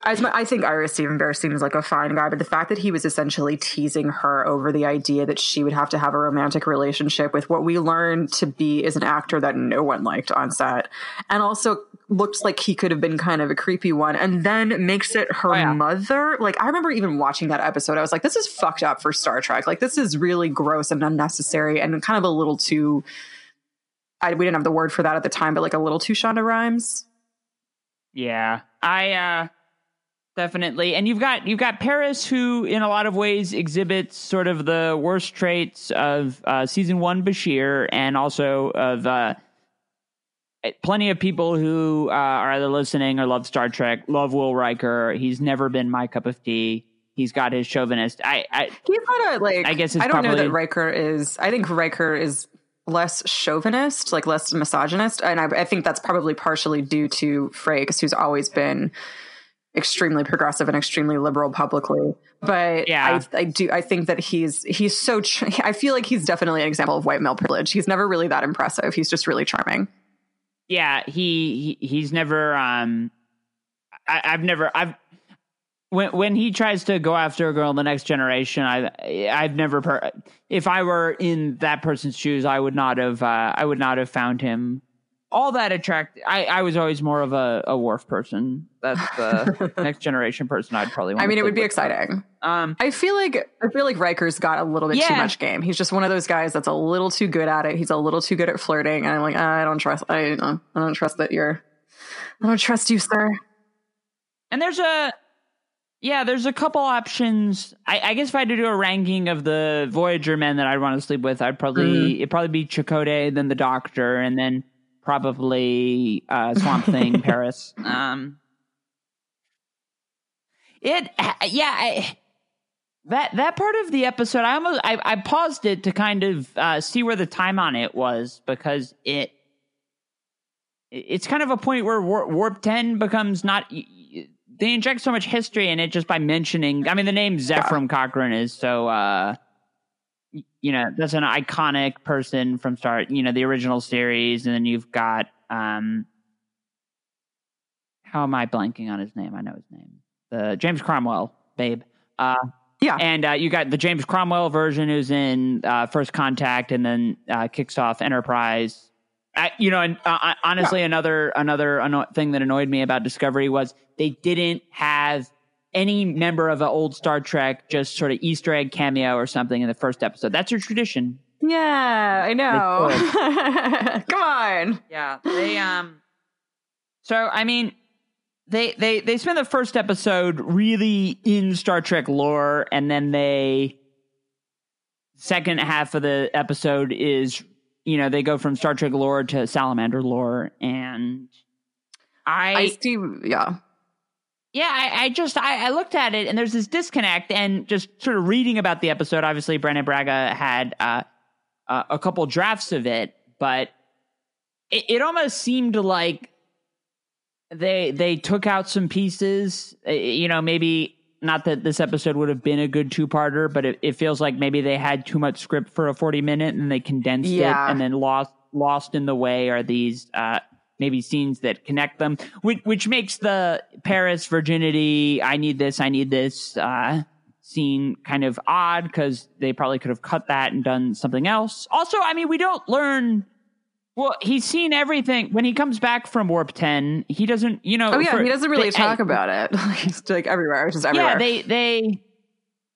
As my, I think Iris Stephen Bear seems like a fine guy, but the fact that he was essentially teasing her over the idea that she would have to have a romantic relationship with what we learned to be is an actor that no one liked on set, and also looks like he could have been kind of a creepy one, and then makes it her oh, yeah. mother. Like, I remember even watching that episode, I was like, this is fucked up for Star Trek. Like, this is really gross and unnecessary and kind of a little too... I, we didn't have the word for that at the time, but like a little too Shonda Rhimes. Yeah. I... uh Definitely. And you've got you've got Paris, who in a lot of ways exhibits sort of the worst traits of uh, season one Bashir, and also of uh, plenty of people who uh, are either listening or love Star Trek, love Will Riker. He's never been my cup of tea. He's got his chauvinist. I, I he's not a, like. I guess it's I don't probably, know that Riker is. I think Riker is less chauvinist, like less misogynist, and I, I think that's probably partially due to Frakes, who's always been extremely progressive and extremely liberal publicly. But yeah. I, I do. I think that he's, he's so, ch- I feel like he's definitely an example of white male privilege. He's never really that impressive. He's just really charming. Yeah. He, he he's never, um, I, I've never, I've, when, when he tries to go after a girl in the Next Generation, I, I've never, per- if I were in that person's shoes, I would not have, uh, I would not have found him all that attract. I, I was always more of a, a Worf person. That's the Next Generation person I'd probably want I mean, to it would be exciting. Um, I feel like I feel like Riker's got a little bit yeah. too much game. He's just one of those guys that's a little too good at it. He's a little too good at flirting. And I'm like, I don't trust. I don't, I don't trust that you're. I don't trust you, sir. And there's a. Yeah, there's a couple options. I, I guess if I had to do a ranking of the Voyager men that I'd want to sleep with, I'd probably mm. it'd probably be Chakotay, then the Doctor, and then probably uh, Swamp Thing, Paris. Um, it, yeah, I, that that part of the episode, I almost I, I paused it to kind of uh, see where the time on it was, because it it's kind of a point where warp, warp ten becomes not. They inject so much history in it just by mentioning. I mean, the name Zefram Cochrane is so. Uh, You know, that's an iconic person from Star, you know, the original series. And then you've got, um, how am I blanking on his name? I know his name. The James Cromwell, babe. Uh, yeah. And uh, you got the James Cromwell version who's in uh, First Contact, and then uh, kicks off Enterprise. I, you know, and uh, honestly, yeah. another another anno- thing that annoyed me about Discovery was they didn't have any member of an old Star Trek just sort of Easter egg cameo or something in the first episode. That's your tradition. Yeah, I know. Come on. Yeah. They, um, so, I mean, they, they, they spend the first episode really in Star Trek lore, and then they, second half of the episode is, you know, they go from Star Trek lore to Salamander lore, and I... I see, yeah. Yeah, I, I just, I, I looked at it, and there's this disconnect, and just sort of reading about the episode, obviously Brandon Braga had uh, uh, a couple drafts of it, but it, it almost seemed like they they took out some pieces, uh, you know, maybe not that this episode would have been a good two-parter, but it, it feels like maybe they had too much script for a forty-minute, and they condensed yeah. it, and then lost lost in the way are these... Uh, maybe scenes that connect them, which, which makes the Paris virginity, I need this, I need this uh, scene kind of odd, because they probably could have cut that and done something else. Also, I mean, we don't learn... Well, he's seen everything. When he comes back from Warp ten, he doesn't, you know... Oh, yeah, for, he doesn't really they, talk I, about it. He's like everywhere, just everywhere. Yeah, they, they,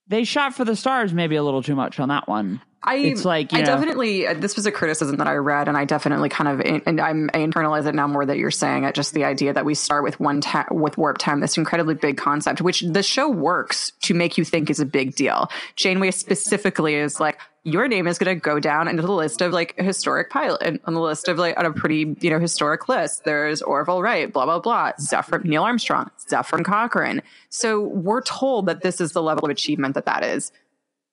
they shot for the stars maybe a little too much on that one. I, it's like, you I know, definitely, this was a criticism that I read, and I definitely kind of, and I'm, I internalize it now more that you're saying it, just the idea that we start with one ta- with Warp ten, this incredibly big concept, which the show works to make you think is a big deal. Janeway specifically is like, your name is going to go down into the list of like historic pilot on the list of like on a pretty, you know, historic list. There's Orville Wright, blah, blah, blah, Zefram, Neil Armstrong, Zefram Cochrane. So we're told that this is the level of achievement that that is.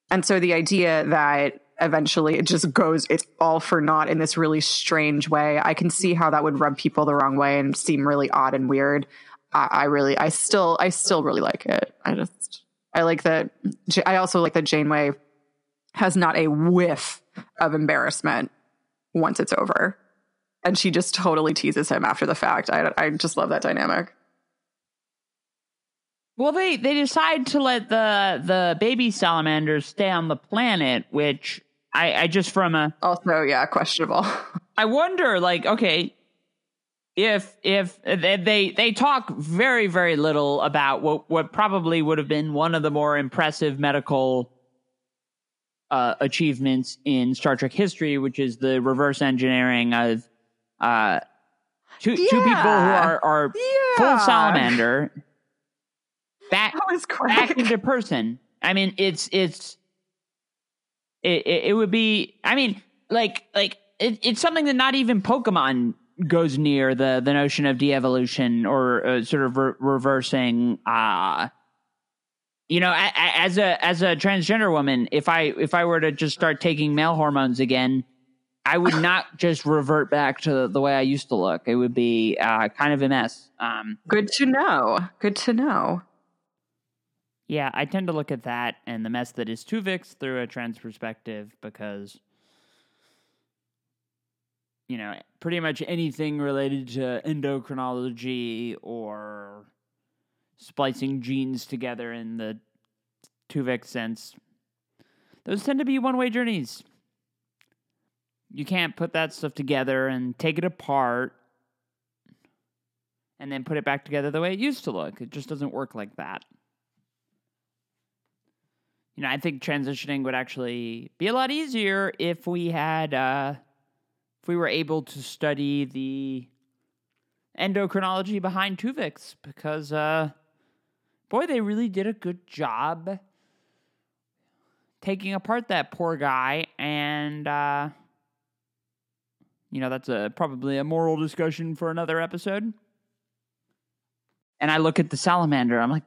And so the idea that eventually it just goes, it's all for naught in this really strange way. I can see how that would rub people the wrong way and seem really odd and weird. I, I really, I still, I still really like it. I just, I like that. I also like that Janeway has not a whiff of embarrassment once it's over. And she just totally teases him after the fact. I, I just love that dynamic. Well, they, they decide to let the the baby salamanders stay on the planet, which I, I just from a... Also, yeah, questionable. I wonder, like, okay, if if they they talk very, very little about what, what probably would have been one of the more impressive medical uh, achievements in Star Trek history, which is the reverse engineering of uh, two, yeah. two people who are, are yeah. full salamander... Back, back into person. I mean, it's it's it, it, it would be. I mean, like like it, it's something that not even Pokemon goes near the the notion of de-evolution or uh, sort of re- reversing. Uh, you know, a, a, as a as a transgender woman, if I if I were to just start taking male hormones again, I would not just revert back to the, the way I used to look. It would be uh, kind of a mess. Um, Good to know. Good to know. Yeah, I tend to look at that and the mess that is Tuvix through a trans perspective because, you know, pretty much anything related to endocrinology or splicing genes together in the Tuvix sense, those tend to be one-way journeys. You can't put that stuff together and take it apart and then put it back together the way it used to look. It just doesn't work like that. You know, I think transitioning would actually be a lot easier if we had, uh, if we were able to study the endocrinology behind Tuvix, because, uh, boy, they really did a good job taking apart that poor guy, and, uh, you know, that's a, probably a moral discussion for another episode. And I look at the salamander, I'm like,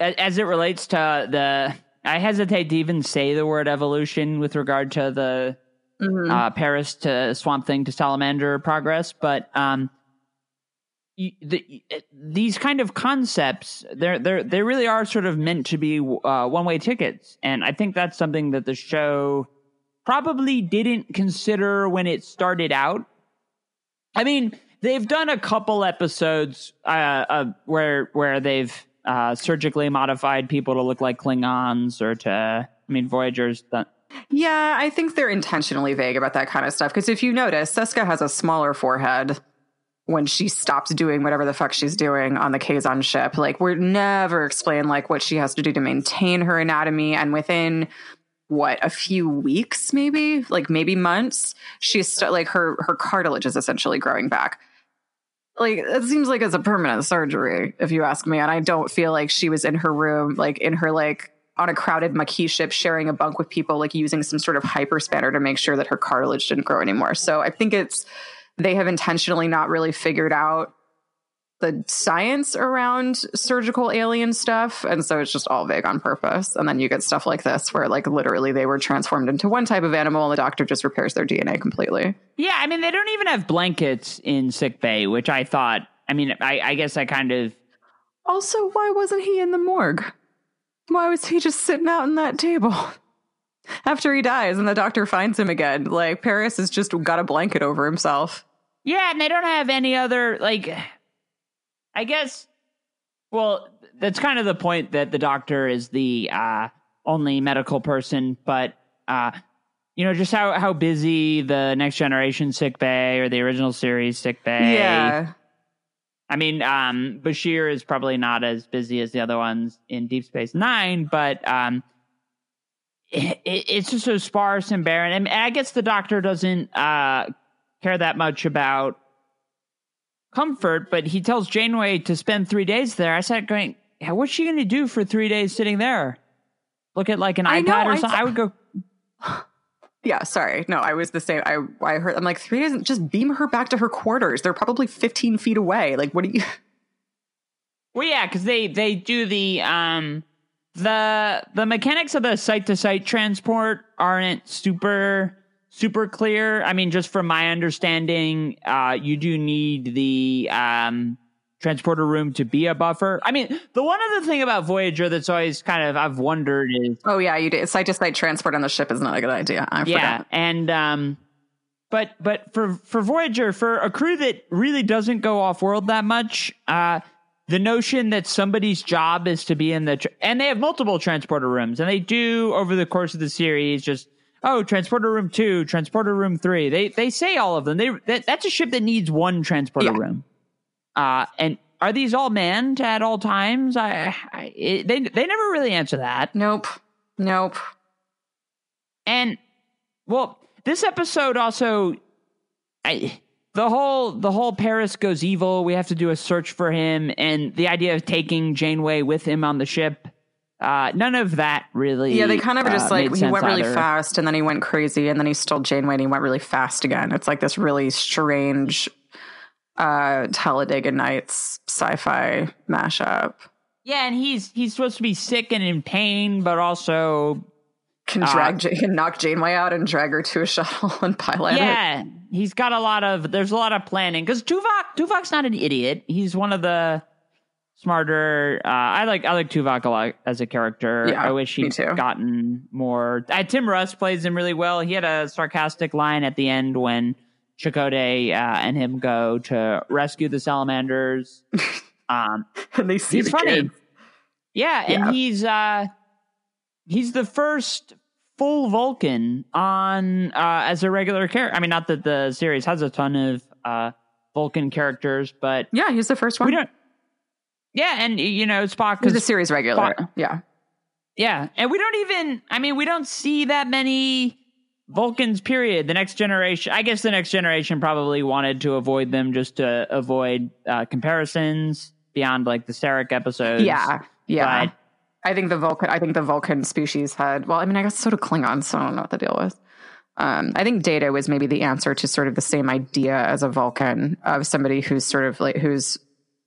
as it relates to the... I hesitate to even say the word evolution with regard to the mm-hmm. uh, Paris to Swamp Thing to Salamander progress, but um, you, the, these kind of concepts, they're they're they really are sort of meant to be uh, one-way tickets, and I think that's something that the show probably didn't consider when it started out. I mean, they've done a couple episodes uh, uh, where where they've. Uh, surgically modified people to look like Klingons or to, I mean, Voyagers. That- yeah, I think they're intentionally vague about that kind of stuff. Because if you notice, Sisko has a smaller forehead when she stops doing whatever the fuck she's doing on the Kazon ship. Like, we're never explained, like, what she has to do to maintain her anatomy. And within, what, a few weeks, maybe? Like, maybe months? She's, st- like, her her cartilage is essentially growing back. Like, it seems like it's a permanent surgery, if you ask me. And I don't feel like she was in her room, like, in her, like, on a crowded Maquis ship, sharing a bunk with people, like, using some sort of hyperspanner to make sure that her cartilage didn't grow anymore. So I think it's, they have intentionally not really figured out the science around surgical alien stuff. And so it's just all vague on purpose. And then you get stuff like this where, like, literally they were transformed into one type of animal and the doctor just repairs their D N A completely. Yeah, I mean, they don't even have blankets in sickbay, which I thought, I mean, I, I guess I kind of... Also, why wasn't he in the morgue? Why was he just sitting out on that table? After he dies and the doctor finds him again, like, Paris has just got a blanket over himself. Yeah, and they don't have any other, like... I guess, well, that's kind of the point that the doctor is the uh, only medical person, but, uh, you know, just how, how busy the Next Generation sickbay or the original series sickbay. Yeah. I mean, um, Bashir is probably not as busy as the other ones in Deep Space Nine, but um, it, it's just so sparse and barren. And I guess the doctor doesn't uh, care that much about comfort, but he tells Janeway to spend three days there. I sat going, what's she going to do for three days sitting there? Look at like an I iPad know, or something? I, t- I would go, Yeah, sorry. No, I was the same. I I heard, I'm like, three days, just beam her back to her quarters. They're probably fifteen feet away. Like, what do you... Well, yeah, because they, they do the... um the the mechanics of the site-to-site transport aren't super, super clear. I mean, just from my understanding, uh, you do need the um, transporter room to be a buffer. I mean, the one other thing about Voyager that's always kind of, I've wondered is... Oh, yeah, you do. Site-to-site transport on the ship is not a good idea. I yeah, forgot. And... Um, But but for, for Voyager, for a crew that really doesn't go off-world that much, uh, the notion that somebody's job is to be in the... Tra- and they have multiple transporter rooms, and they do, over the course of the series, just, oh, transporter room two, transporter room three. They they say all of them. They that, That's a ship that needs one transporter yeah. room. Uh, and are these all manned at all times? I, I it, They they never really answer that. Nope. Nope. And, well... This episode also, I, the whole the whole Paris goes evil. We have to do a search for him, and the idea of taking Janeway with him on the ship. Uh, none of that really. Yeah, they kind of uh, just like he went really either. fast, and then he went crazy, and then he stole Janeway, and he went really fast again. It's like this really strange uh, Talladega Nights sci-fi mashup. Yeah, and he's he's supposed to be sick and in pain, but also. Can drag, uh, can knock Janeway out and drag her to a shuttle and pilot. Yeah, it. He's got a lot of. There's a lot of planning because Tuvok, Tuvok's not an idiot. He's one of the smarter. Uh, I like I like Tuvok a lot as a character. Yeah, I wish he'd gotten more. Uh, Tim Russ plays him really well. He had a sarcastic line at the end when Chakotay uh, and him go to rescue the salamanders. Um, and they see he's the funny. Kids. Yeah, and yeah. he's. Uh, He's the first full Vulcan on uh, as a regular character. I mean, not that the series has a ton of uh, Vulcan characters, but yeah, he's the first one. We don't, yeah, and you know Spock is a series regular. Spock, yeah, yeah, and we don't even. I mean, we don't see that many Vulcans. Period. The Next Generation. I guess the Next Generation probably wanted to avoid them just to avoid uh, comparisons beyond like the Sarek episodes. Yeah, yeah. But, I think the Vulcan. I think the Vulcan species had. Well, I mean, I guess so do Klingons. So I don't know what the deal was. Um, I think Data was maybe the answer to sort of the same idea as a Vulcan of somebody who's sort of like whose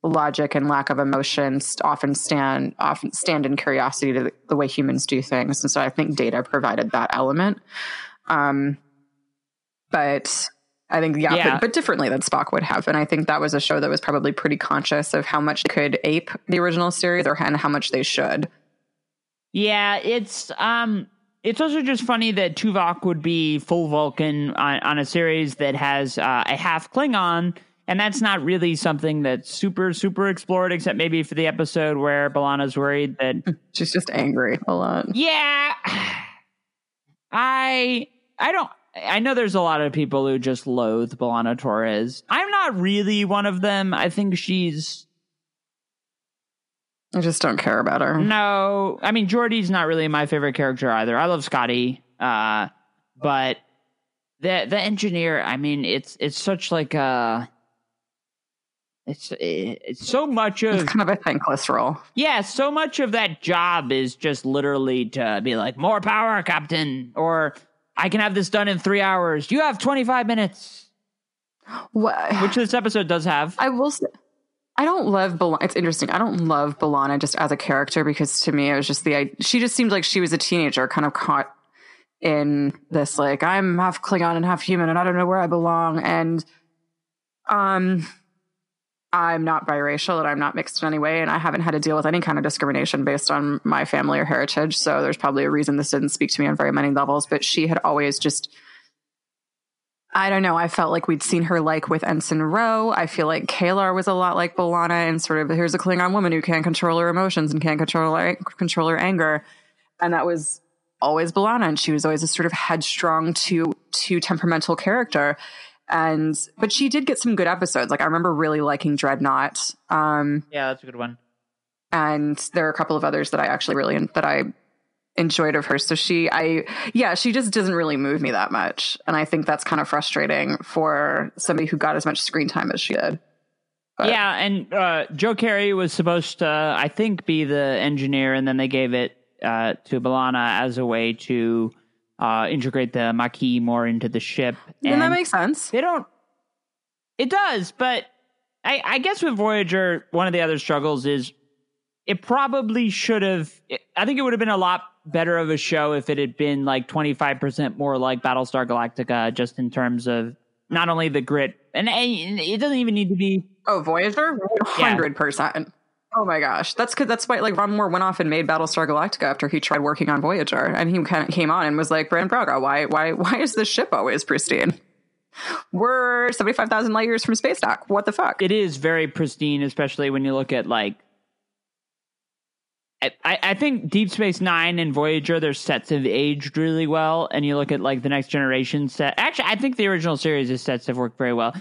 logic and lack of emotion often stand often stand in curiosity to the, the way humans do things. And so I think Data provided that element. Um, but I think yeah, yeah. But, but differently than Spock would have. And I think that was a show that was probably pretty conscious of how much they could ape the original series or and how much they should. Yeah, it's um, it's also just funny that Tuvok would be full Vulcan on, on a series that has uh, a half Klingon, and that's not really something that's super, super explored, except maybe for the episode where B'Elanna's worried that... She's just angry a lot. Yeah. I I don't... I know there's a lot of people who just loathe B'Elanna Torres. I'm not really one of them. I think she's... I just don't care about her. No, I mean, Geordi's not really my favorite character either. I love Scotty, uh, but the the engineer. I mean, it's it's such like a it's it's so much of it's kind of a thankless role. Yeah, so much of that job is just literally to be like more power, Captain, or I can have this done in three hours. You have twenty five minutes. What? Which this episode does have. I will say. I don't love B'Elanna. It's interesting. I don't love B'Elanna just as a character because to me it was just the I, she just seemed like she was a teenager kind of caught in this like I'm half Klingon and half human and I don't know where I belong and um I'm not biracial and I'm not mixed in any way and I haven't had to deal with any kind of discrimination based on my family or heritage, so there's probably a reason this didn't speak to me on very many levels, but she had always just I don't know. I felt like we'd seen her like with Ensign Rowe. I feel like Kalar was a lot like B'Elanna and sort of here's a Klingon woman who can't control her emotions and can't control her, control her anger. And that was always B'Elanna. And she was always a sort of headstrong, too, too temperamental character. And but she did get some good episodes. Like I remember really liking Dreadnought. Um, yeah, that's a good one. And there are a couple of others that I actually really that I. enjoyed of her. So she, I, yeah, she just doesn't really move me that much. And I think that's kind of frustrating for somebody who got as much screen time as she did. But. Yeah. And, uh, Joe Carey was supposed to, uh, I think be the engineer and then they gave it, uh, to B'Elanna as a way to, uh, integrate the Maquis more into the ship. And, and that makes sense. They don't. It does, but I, I guess with Voyager, one of the other struggles is it probably should have. I think it would have been a lot better of a show if it had been like twenty-five percent more like Battlestar Galactica, just in terms of not only the grit, and, and it doesn't even need to be. Oh, Voyager, one hundred percent. Yeah. Oh my gosh, that's cause that's why like Ron Moore went off and made Battlestar Galactica after he tried working on Voyager, and he kind of came on and was like, Brand Braga, why, why, why is this ship always pristine? We're seventy-five thousand light years from space dock. What the fuck? It is very pristine, especially when you look at like. I, I think Deep Space Nine and Voyager, their sets have aged really well. And you look at like the Next Generation set. Actually, I think the original series' sets have worked very well.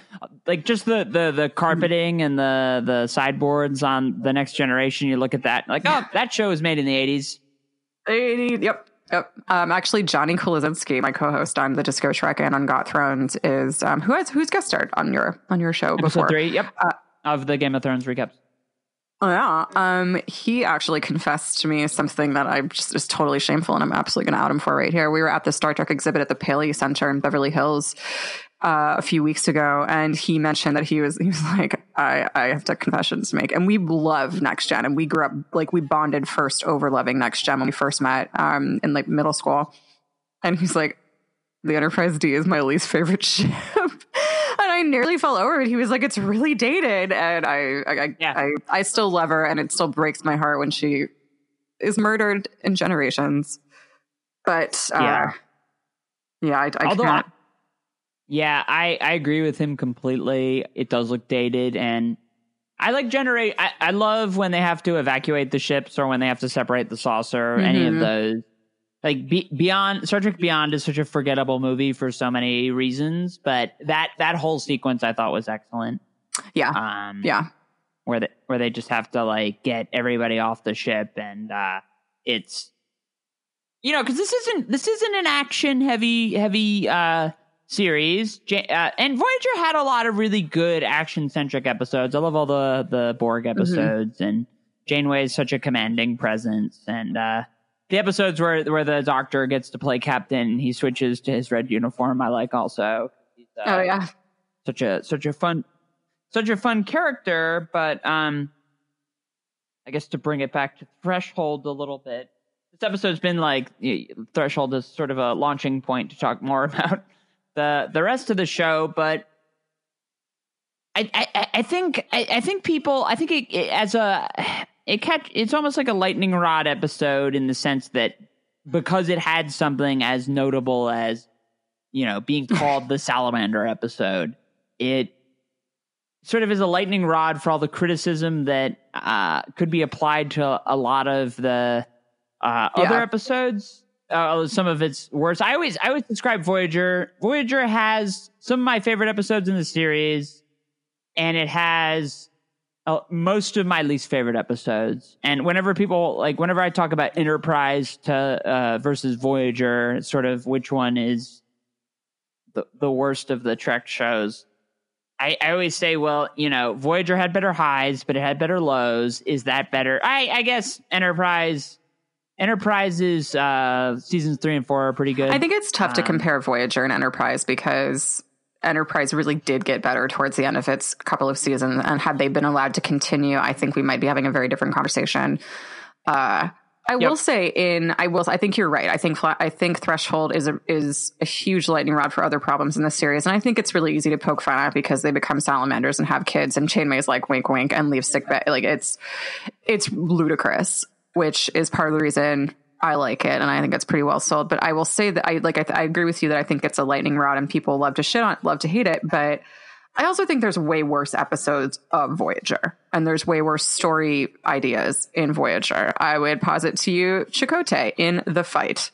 Like just the the, the carpeting and the, the sideboards on the Next Generation. You look at that like, oh, that show was made in the eighties. eighties Yep. Yep. Um, actually, Johnny Kulizinski, my co-host on the Disco Trek and on Got Thrones, is um, who has who's guest starred on your on your show before. Episode three. Yep. Uh, of the Game of Thrones recaps. Oh, yeah. Um, he actually confessed to me something that I just is totally shameful, and I'm absolutely going to out him for right here. We were at the Star Trek exhibit at the Paley Center in Beverly Hills uh, a few weeks ago, and he mentioned that he was he was like, I, I have to confessions to make. And we love Next Gen, and we grew up, like, we bonded first over loving Next Gen when we first met um, in, like, middle school. And he's like, the Enterprise D is my least favorite ship. And I nearly fell over, and he was like, "It's really dated," and I, I, yeah. I, I still love her, and it still breaks my heart when she is murdered in Generations. But uh, yeah, yeah, I, I although, I, yeah, I, I agree with him completely. It does look dated, and I like generate. I, I love when they have to evacuate the ships or when they have to separate the saucer. Mm-hmm. Any of those, like be, Beyond Star Trek Beyond is such a forgettable movie for so many reasons, but that that whole sequence I thought was excellent. Yeah, um, yeah, where they where they just have to like get everybody off the ship, and uh, it's you know because this isn't this isn't an action heavy heavy uh, series, uh, and Voyager had a lot of really good action centric episodes. I love all the the Borg episodes, mm-hmm. and Janeway is such a commanding presence, and. Uh, The episodes where where the doctor gets to play captain and he switches to his red uniform, I like also. He's, uh, oh yeah, such a such a fun, such a fun character. But um, I guess to bring it back to Threshold a little bit, this episode's been like Threshold is sort of a launching point to talk more about the the rest of the show. But I I, I think I, I think people I think it, it, as a It catch. It's almost like a lightning rod episode in the sense that because it had something as notable as, you know, being called the Salamander episode, it sort of is a lightning rod for all the criticism that uh, could be applied to a lot of the uh, yeah. other episodes. Uh, some of it's worse. I always, I always describe Voyager. Voyager has some of my favorite episodes in the series, and it has. Uh, most of my least favorite episodes, and whenever people like, whenever I talk about Enterprise to uh, versus Voyager, sort of which one is the the worst of the Trek shows, I, I always say, well, you know, Voyager had better highs, but it had better lows. Is that better? I I guess Enterprise, Enterprise's uh, seasons three and four are pretty good. I think it's tough um, to compare Voyager and Enterprise because. Enterprise really did get better towards the end of its couple of seasons, and had they been allowed to continue, I think we might be having a very different conversation. Uh, I yep. will say, in I will, I think you're right. I think I think Threshold is a is a huge lightning rod for other problems in the series, and I think it's really easy to poke fun at because they become salamanders and have kids, and Janeway's like wink wink and leaves sick bay. Like it's it's ludicrous, which is part of the reason. I like it, and I think it's pretty well sold. But I will say that I like. I, th- I agree with you that I think it's a lightning rod, and people love to shit on, it, love to hate it. But I also think there's way worse episodes of Voyager, and there's way worse story ideas in Voyager. I would posit to you, Chakotay in The Fight.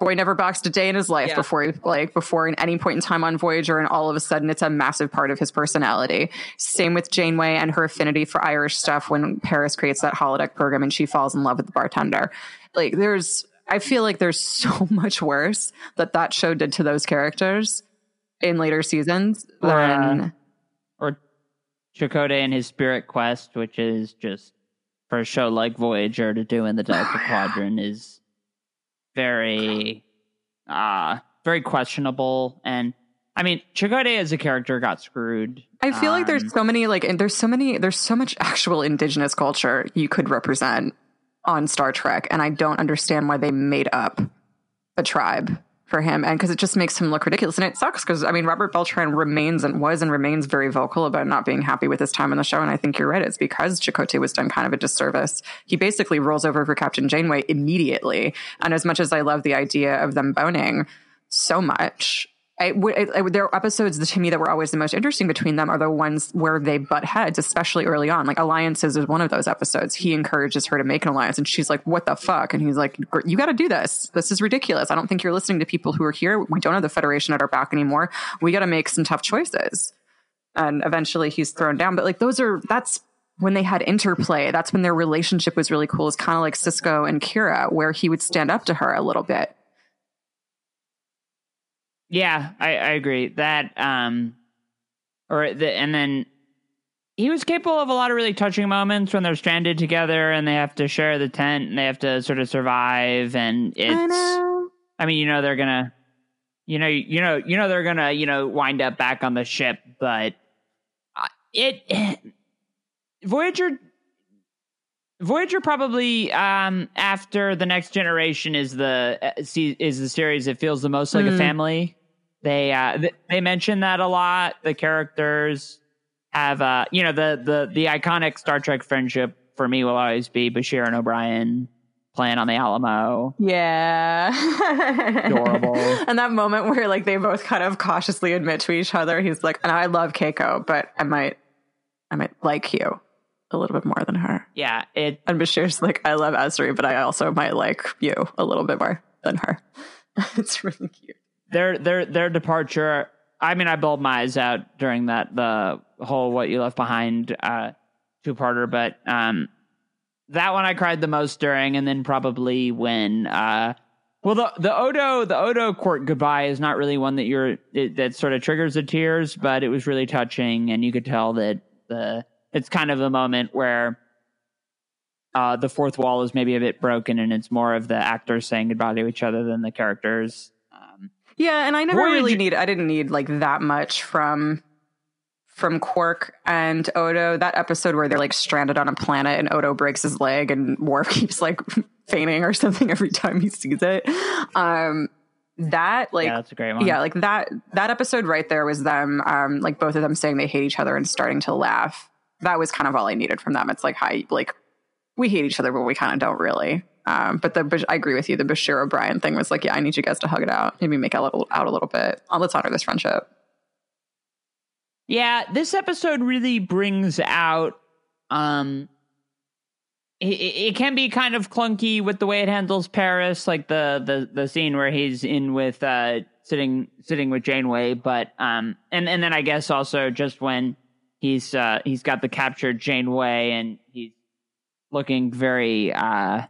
Boy never boxed a day in his life yeah. before, he, like before, in any point in time on Voyager, and all of a sudden, it's a massive part of his personality. Same with Janeway and her affinity for Irish stuff when Paris creates that holodeck program and she falls in love with the bartender. Like there's, I feel like there's so much worse that that show did to those characters in later seasons or, than uh, or Chakotay and his spirit quest, which is just for a show like Voyager to do in the Delta Quadrant is very uh, very questionable. And I mean, Chakotay as a character got screwed. I feel um, like there's so many, like, and there's so many, there's so much actual indigenous culture you could represent on Star Trek. And I don't understand why they made up a tribe for him. And because it just makes him look ridiculous. And it sucks because, I mean, Robert Beltran remains and was and remains very vocal about not being happy with his time on the show. And I think you're right. It's because Chakotay was done kind of a disservice. He basically rolls over for Captain Janeway immediately. And as much as I love the idea of them boning so much, I, I, I, there are episodes to me that were always the most interesting between them are the ones where they butt heads, especially early on. Like Alliances is one of those episodes. He encourages her to make an alliance and she's like, what the fuck? And he's like, you got to do this. This is ridiculous. I don't think you're listening to people who are here. We don't have the Federation at our back anymore. We got to make some tough choices. And eventually he's thrown down. But like those are, that's when they had interplay. That's when their relationship was really cool. It's kind of like Sisko and Kira, where he would stand up to her a little bit. Yeah, I, I agree that, um, or the, and then he was capable of a lot of really touching moments when they're stranded together and they have to share the tent and they have to sort of survive. And it's, I, know. I mean, you know, they're gonna, you know, you know, you know, they're gonna, you know, wind up back on the ship, but it, it Voyager, Voyager probably um, after The Next Generation is the is the series that feels the most like mm. a family. They uh, th- they mention that a lot. The characters have, uh, you know, the, the, the iconic Star Trek friendship for me will always be Bashir and O'Brien playing on the Alamo. Yeah. Adorable. And that moment where like they both kind of cautiously admit to each other, he's like, and I love Keiko, but I might, I might like you a little bit more than her. Yeah. It, and Bashir's like, I love Asri, but I also might like you a little bit more than her. It's really cute. Their their their departure, I mean, I bawled my eyes out during that the whole What You Left Behind uh, two-parter, but um, that one I cried the most during, and then probably when uh, well, the the Odo the Odo court goodbye is not really one that you're it, that sort of triggers the tears, but it was really touching, and you could tell that the it's kind of a moment where uh, the fourth wall is maybe a bit broken, and it's more of the actors saying goodbye to each other than the characters. Um, yeah, and I never really you- need I didn't need like that much from from Quark and Odo. That episode where they're like stranded on a planet and Odo breaks his leg and Worf keeps like fainting or something every time he sees it. Um, that like yeah, that's a great one. Yeah, like that that episode right there was them um, like both of them saying they hate each other and starting to laugh. That was kind of all I needed from them. It's like, hi, like we hate each other, but we kind of don't really. Um, but the I agree with you. The Bashir O'Brien thing was like, yeah, I need you guys to hug it out. Maybe make out out a little bit. Oh, let's honor this friendship. Yeah, this episode really brings out. Um, it, it can be kind of clunky with the way it handles Paris, like the the the scene where he's in with uh, sitting sitting with Janeway, but um, and and then I guess also just when. He's uh, he's got the captured Janeway, and he's looking very. Uh,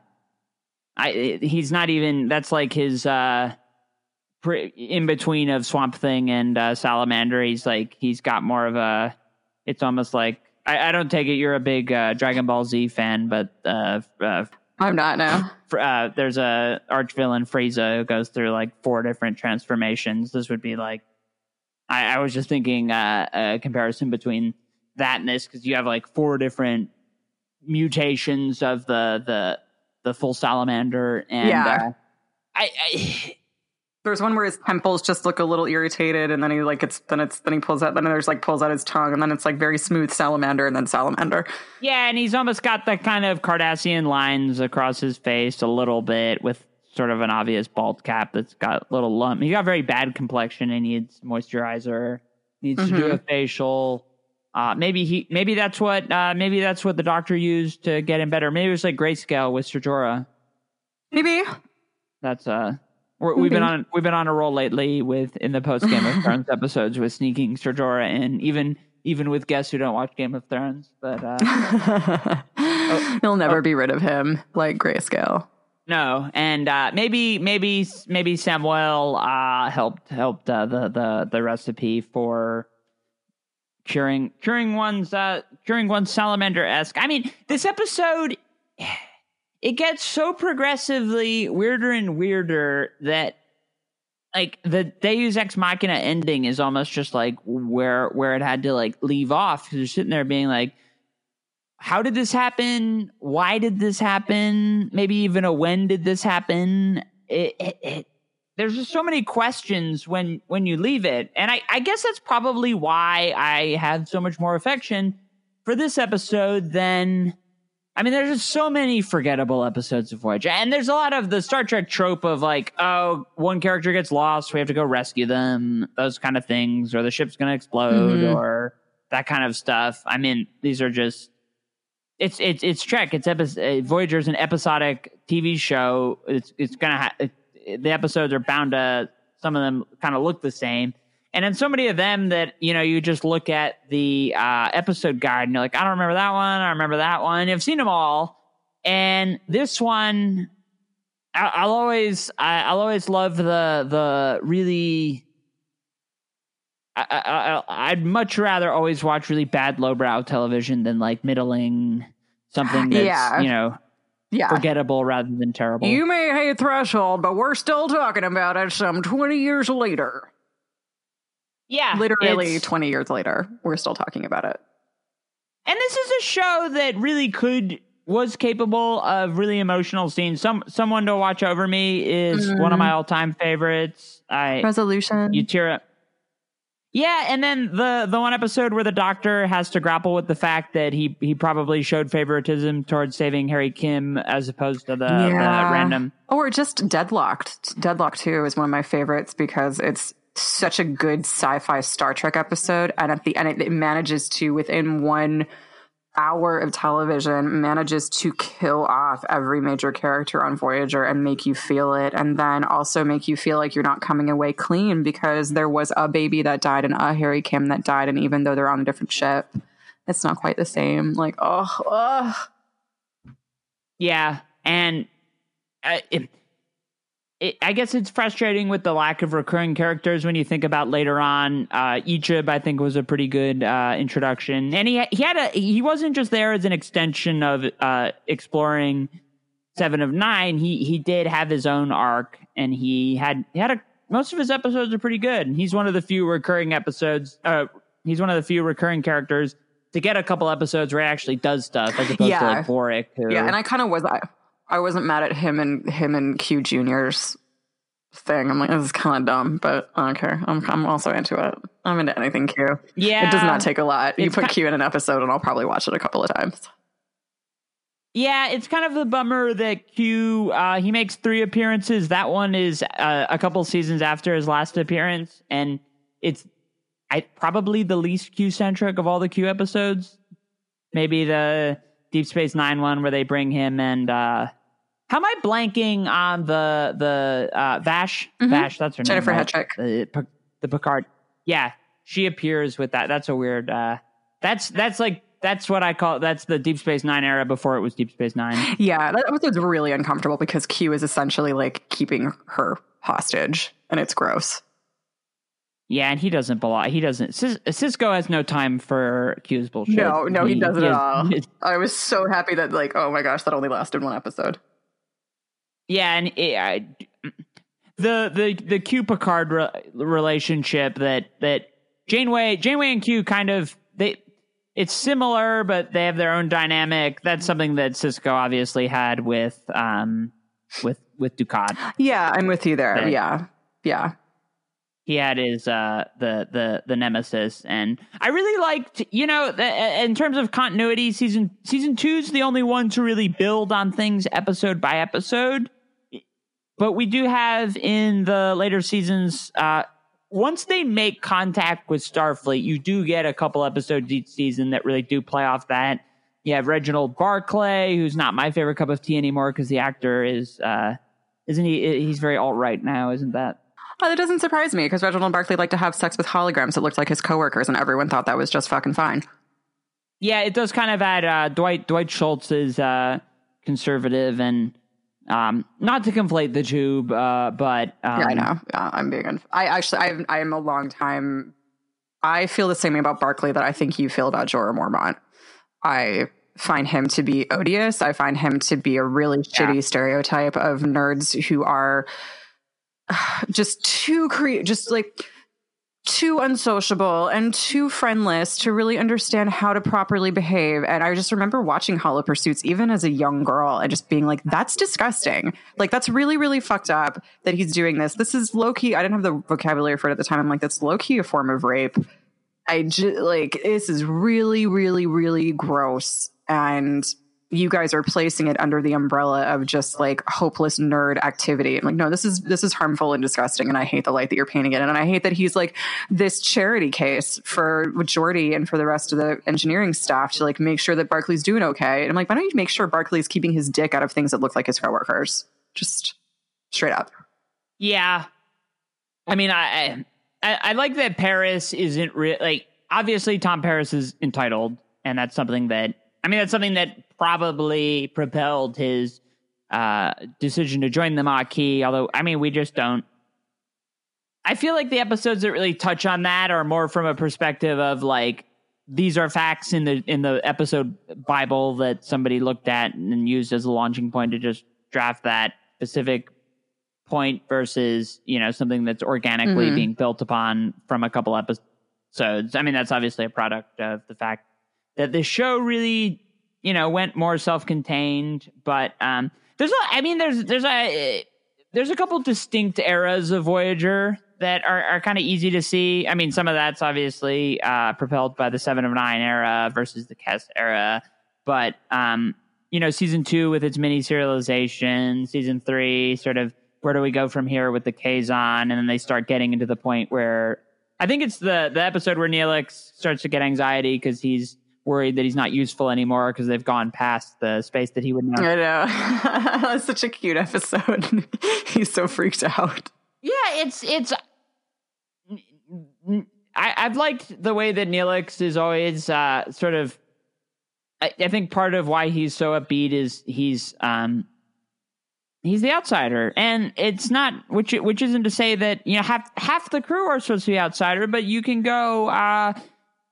I he's not even. That's like his uh, pre, in between of Swamp Thing and uh, Salamander. He's like he's got more of a. It's almost like I, I don't take it. You're a big uh, Dragon Ball Z fan, but uh, uh, I'm not now. Uh, there's a archvillain Frieza who goes through like four different transformations. This would be like. I, I was just thinking uh, a comparison between. That and this, because you have like four different mutations of the the the full salamander, and yeah. uh, I, I there's one where his temples just look a little irritated, and then he like it's then it's then he pulls out then there's like pulls out his tongue, and then it's like very smooth salamander, and then salamander. Yeah, and he's almost got the kind of Cardassian lines across his face a little bit, with sort of an obvious bald cap that's got a little lump. He got very bad complexion and needs moisturizer, needs mm-hmm. to do a facial. Uh, maybe he, maybe that's what, uh, maybe that's what the doctor used to get him better. Maybe it was like grayscale with Ser Jorah. Maybe that's uh, we're, maybe. we've been on we've been on a roll lately with in the post Game of Thrones episodes with sneaking Ser Jorah in, even even with guests who don't watch Game of Thrones. But uh, oh, he'll never oh. be rid of him, like grayscale. No, and uh, maybe maybe maybe Samuel uh, helped helped uh, the the the recipe for. Curing, curing one's, uh, curing one's salamander-esque. I mean, this episode, it gets so progressively weirder and weirder that like the Deus Ex Machina ending is almost just like where where it had to like leave off, because you're sitting there being like, how did this happen? Why did this happen? Maybe even a when did this happen? It, it, it, there's just so many questions when when you leave it. And I, I guess that's probably why I have so much more affection for this episode than... I mean, there's just so many forgettable episodes of Voyager. And there's a lot of the Star Trek trope of like, oh, one character gets lost, we have to go rescue them, those kind of things, or the ship's going to explode, mm-hmm. or that kind of stuff. I mean, these are just... It's it's it's Trek. It's epi- Voyager is an episodic T V show. It's it's gonna ha- it, it, the episodes are bound to, some of them kind of look the same, and then so many of them that you know you just look at the uh, episode guide and you're like, I don't remember that one. I remember that one. I've seen them all, and this one, I, I'll always I, I'll always love the the really. I, I, I, I'd much rather always watch really bad lowbrow television than like middling something that's, yeah. you know, yeah. forgettable rather than terrible. You may hate Threshold, but we're still talking about it some twenty years later. Yeah. Literally twenty years later, we're still talking about it. And this is a show that really could, was capable of really emotional scenes. Some Someone to Watch Over Me is mm. one of my all-time favorites. I Resolution. You tear up. Yeah, and then the, the one episode where the doctor has to grapple with the fact that he, he probably showed favoritism towards saving Harry Kim as opposed to the, yeah. the random. Or just Deadlocked. Deadlocked two is one of my favorites because it's such a good sci-fi Star Trek episode. And at the end, it, it manages to, within one hour of television, manages to kill off every major character on Voyager and make you feel it, and then also make you feel like you're not coming away clean because there was a baby that died and a Harry Kim that died, and even though they're on a different ship, it's not quite the same. Like, oh, oh. yeah, and I, it, it, I guess it's frustrating with the lack of recurring characters when you think about later on. Uh, Ichib, I think, was a pretty good uh, introduction, and he he had a he wasn't just there as an extension of uh, exploring Seven of Nine. He he did have his own arc, and he had he had a most of his episodes are pretty good. And he's one of the few recurring episodes. Uh, he's one of the few recurring characters to get a couple episodes where he actually does stuff, as opposed yeah. to like Boric. Who, yeah, and I kind of was. I- I wasn't mad at him and him and Q Junior's thing. I'm like, this is kind of dumb, but I don't care. I'm I'm also into it. I'm into anything Q. Yeah, it does not take a lot. You put Q in an episode, and I'll probably watch it a couple of times. Yeah, it's kind of a bummer that Q uh, he makes three appearances. That one is uh, a couple seasons after his last appearance, and it's I probably the least Q centric of all the Q episodes. Maybe the Deep Space Nine one where they bring him and uh, how am I blanking on the the uh, Vash? Mm-hmm. Vash, that's her Jennifer name. Jennifer Hattrick. The, the Picard. Yeah, she appears with that. That's a weird. Uh, that's that's like that's what I call. That's the Deep Space Nine era before it was Deep Space Nine. Yeah, that episode's really uncomfortable because Q is essentially like keeping her hostage, and it's gross. Yeah, and he doesn't belong. He doesn't. Sis- Sisko has no time for Q's bullshit. No, no, he, he doesn't he has, at all. I was so happy that, like, oh my gosh, that only lasted one episode. Yeah, and it, I, the the the Q Picard re- relationship that that Janeway Janeway and Q kind of they it's similar, but they have their own dynamic. That's something that Sisko obviously had with um with with Dukat. Yeah, I'm with you there. That, yeah, yeah. He had his uh, the the the Nemesis, and I really liked, you know, the, in terms of continuity, season season two's the only one to really build on things episode by episode. But we do have in the later seasons, uh, once they make contact with Starfleet, you do get a couple episodes each season that really do play off that. You have Reginald Barclay, who's not my favorite cup of tea anymore because the actor is uh, isn't he? He's very alt-right now, isn't that? Oh, that doesn't surprise me because Reginald Barclay liked to have sex with holograms that looked like his coworkers, and everyone thought that was just fucking fine. Yeah, it does kind of add uh, Dwight Dwight Schultz is uh, conservative, and um, not to conflate the two, uh, but um, yeah, I know yeah, I'm being. Unf- I actually I I am a long time. I feel the same way about Barclay that I think you feel about Jorah Mormont. I find him to be odious. I find him to be a really yeah. shitty stereotype of nerds who are just too cre- just like too unsociable and too friendless to really understand how to properly behave. And I just remember watching Hollow Pursuits, even as a young girl, and just being like, that's disgusting. Like, that's really, really fucked up that he's doing this. This is low key. I didn't have the vocabulary for it at the time. I'm like, that's low key a form of rape. I just like, this is really, really, really gross. And you guys are placing it under the umbrella of just like hopeless nerd activity. I'm like, no, this is, this is harmful and disgusting. And I hate the light that you're painting it in. And I hate that he's like this charity case for Geordi and for the rest of the engineering staff to like make sure that Barclay's doing okay. And I'm like, why don't you make sure Barclay's keeping his dick out of things that look like his coworkers? Just straight up. Yeah. I mean, I, I, I like that Paris isn't re- like, obviously Tom Paris is entitled. And that's something that, I mean, that's something that probably propelled his uh, decision to join the Maquis. Although, I mean, we just don't. I feel like the episodes that really touch on that are more from a perspective of like, these are facts in the in the episode Bible that somebody looked at and used as a launching point to just draft that specific point versus, you know, something that's organically mm-hmm. being built upon from a couple episodes. I mean, that's obviously a product of the fact that the show really, you know, went more self-contained, but um, there's a, I mean, there's there's a there's a couple distinct eras of Voyager that are, are kind of easy to see. I mean, some of that's obviously uh, propelled by the Seven of Nine era versus the Kes era, but um, you know, season two with its mini serialization, season three, sort of where do we go from here with the Kazon, and then they start getting into the point where I think it's the the episode where Neelix starts to get anxiety because he's worried that he's not useful anymore because they've gone past the space that he would know. I know. That's such a cute episode. He's so freaked out. Yeah, it's it's. I, I've liked the way that Neelix is always uh, sort of. I, I think part of why he's so upbeat is he's um, he's the outsider, and it's not which which isn't to say that you know half half the crew are supposed to be outsider, but you can go. Uh,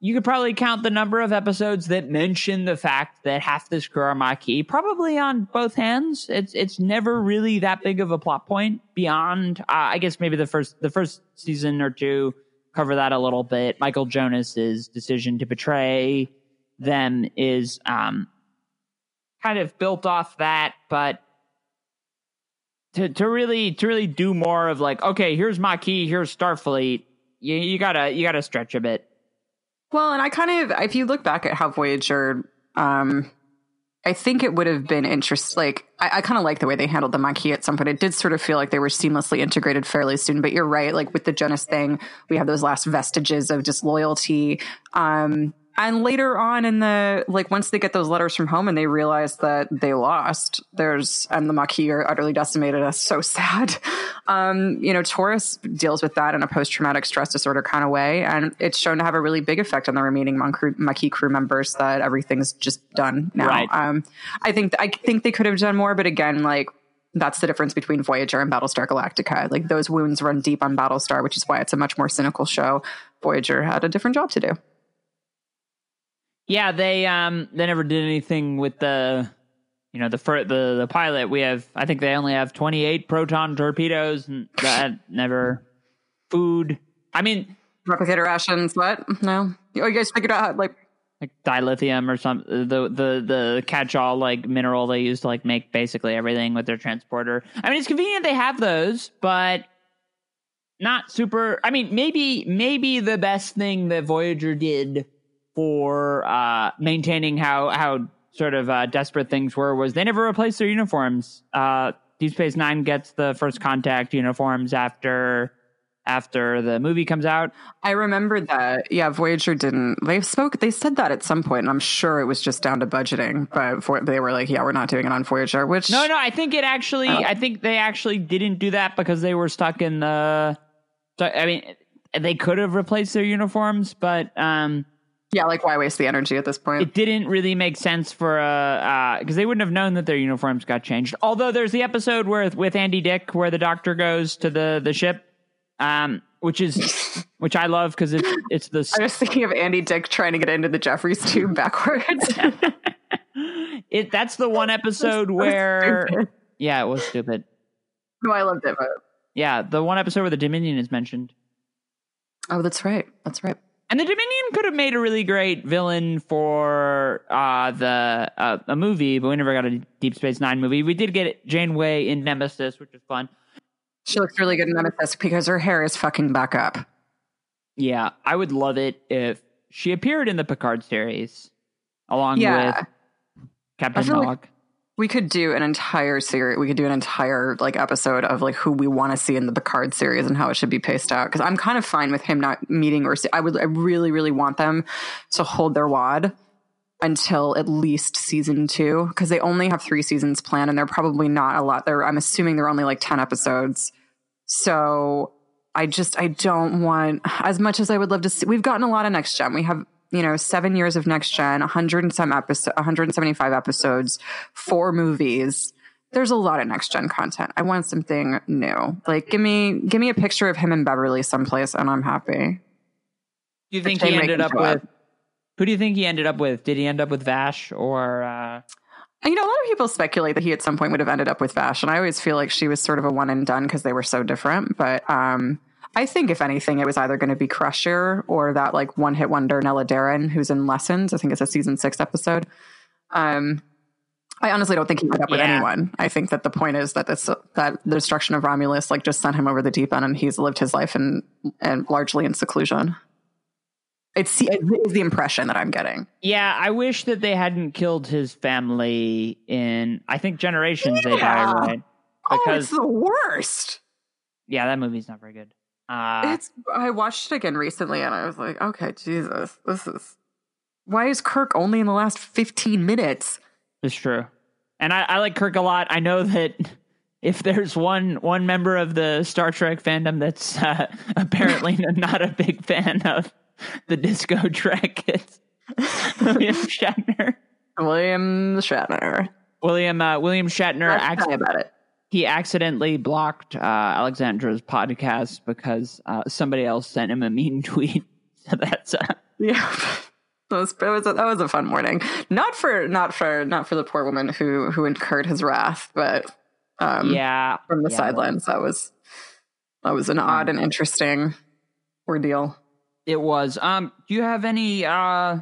You could probably count the number of episodes that mention the fact that half this crew are Maquis, probably on both hands. It's it's never really that big of a plot point beyond, uh, I guess maybe the first the first season or two cover that a little bit. Michael Jonas's decision to betray them is um, kind of built off that, but to to really to really do more of like, okay, here's Maquis, here's Starfleet. You you gotta you gotta stretch a bit. Well, and I kind of, if you look back at how Voyager, um, I think it would have been interesting. Like, I, I kind of like the way they handled the Maquis at some point. It did sort of feel like they were seamlessly integrated fairly soon. But you're right. Like with the Jonas thing, we have those last vestiges of disloyalty. Um, and later on in the, like once they get those letters from home and they realize that they lost, there's, and the Maquis are utterly decimated. That's so sad. Um, you know, Torres deals with that in a post-traumatic stress disorder kind of way. And it's shown to have a really big effect on the remaining Maquis crew members that everything's just done now. Right. Um, I think, th- I think they could have done more, but again, like that's the difference between Voyager and Battlestar Galactica. Like those wounds run deep on Battlestar, which is why it's a much more cynical show. Voyager had a different job to do. Yeah, they um they never did anything with the, you know, the fir- the the pilot. We have, I think they only have twenty-eight proton torpedoes, and that never food. I mean, replicator rations. What? No. Oh, you guys figured out how, like like dilithium or some the the the catch-all like mineral they use to like make basically everything with their transporter. I mean, it's convenient they have those, but not super. I mean, maybe maybe the best thing that Voyager did for uh, maintaining how how sort of uh, desperate things were was they never replaced their uniforms. Uh, Deep Space Nine gets the First Contact uniforms after after the movie comes out. I remember that. Yeah, Voyager didn't. They spoke. They said that at some point, and I'm sure it was just down to budgeting. But for, they were like, "Yeah, we're not doing it on Voyager." Which no, no, I think it actually. Oh. I think they actually didn't do that because they were stuck in the. I mean, they could have replaced their uniforms, but. Um, Yeah, like why waste the energy at this point? It didn't really make sense for a uh, because uh, they wouldn't have known that their uniforms got changed. Although there's the episode where with Andy Dick where the doctor goes to the the ship, um, which is which I love because it's it's the. I was thinking of Andy Dick trying to get into the Jeffries tube backwards. it that's the one episode so where stupid. Yeah, it was stupid. No, I loved it, but Yeah, the one episode where the Dominion is mentioned. Oh, that's right. That's right. And the Dominion could have made a really great villain for uh, the uh, a movie, but we never got a Deep Space Nine movie. We did get Janeway in Nemesis, which is fun. She looks really good in Nemesis because her hair is fucking back up. Yeah, I would love it if she appeared in the Picard series along yeah. with Captain Nog. Like we could do an entire series. We could do an entire like episode of like who we want to see in the Picard series and how it should be paced out. Because I'm kind of fine with him not meeting or see- I would. I really, really want them to hold their wad until at least season two, because they only have three seasons planned and they're probably not a lot there. I'm assuming they're only like ten episodes. So I just, I don't want, as much as I would love to see, we've gotten a lot of Next Gen. We have, you know, seven years of Next Gen, one hundred and some episodes, one hundred seventy-five episodes, four movies. There's a lot of Next Gen content. I want something new. Like give me, give me a picture of him and Beverly someplace and I'm happy. Do you think he ended up with, Who do you think he ended up with? Did he end up with Vash or... Uh... You know, a lot of people speculate that he at some point would have ended up with Vash, and I always feel like she was sort of a one and done because they were so different. But um, I think, if anything, it was either going to be Crusher or that like one-hit wonder Nella Darren, who's in Lessons. I think it's a season six episode. Um, I honestly don't think he ended up with yeah. anyone. I think that the point is that this, that the destruction of Romulus like just sent him over the deep end, and he's lived his life in, and largely in seclusion. It's the impression that I'm getting. Yeah, I wish that they hadn't killed his family in, I think, Generations yeah. they died, right? Because, oh, it's the worst. Yeah, that movie's not very good. Uh, it's. I watched it again recently, and I was like, okay, Jesus, this is... Why is Kirk only in the last fifteen minutes? It's true. And I, I like Kirk a lot. I know that... If there's one one member of the Star Trek fandom that's uh, apparently not a big fan of the Disco Trek, it's William Shatner. William Shatner. William uh, William Shatner. Acc- about it. He accidentally blocked uh, Alexandra's podcast because uh, somebody else sent him a mean tweet. So that's uh, yeah. That was, that, was a, that was a fun morning. Not for not for not for the poor woman who who incurred his wrath, but. Um, yeah, from the yeah, sidelines, that was that was an odd and interesting ordeal. It was. Um, do you have any uh,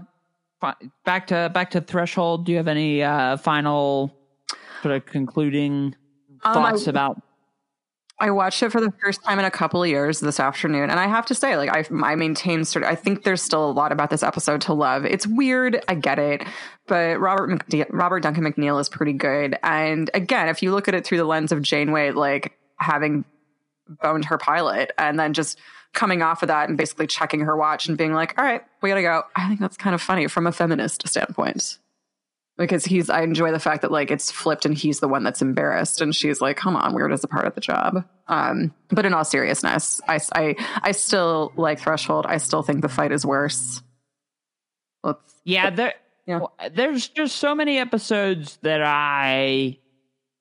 fi- back to back to Threshold? Do you have any uh, final sort of concluding um, thoughts I, about? I watched it for the first time in a couple of years this afternoon, and I have to say, like, I I maintain sort of. I think there's still a lot about this episode to love. It's weird, I get it, but Robert McD- Robert Duncan McNeill is pretty good. And again, if you look at it through the lens of Janeway, like having boned her pilot, and then just coming off of that and basically checking her watch and being like, "All right, we gotta go." I think that's kind of funny from a feminist standpoint. Because he's, I enjoy the fact that like it's flipped and he's the one that's embarrassed and she's like, come on, weird is a part of the job. Um, but in all seriousness, I, I, I still like Threshold. I still think the fight is worse. Let's, yeah, there, yeah, there's just so many episodes that I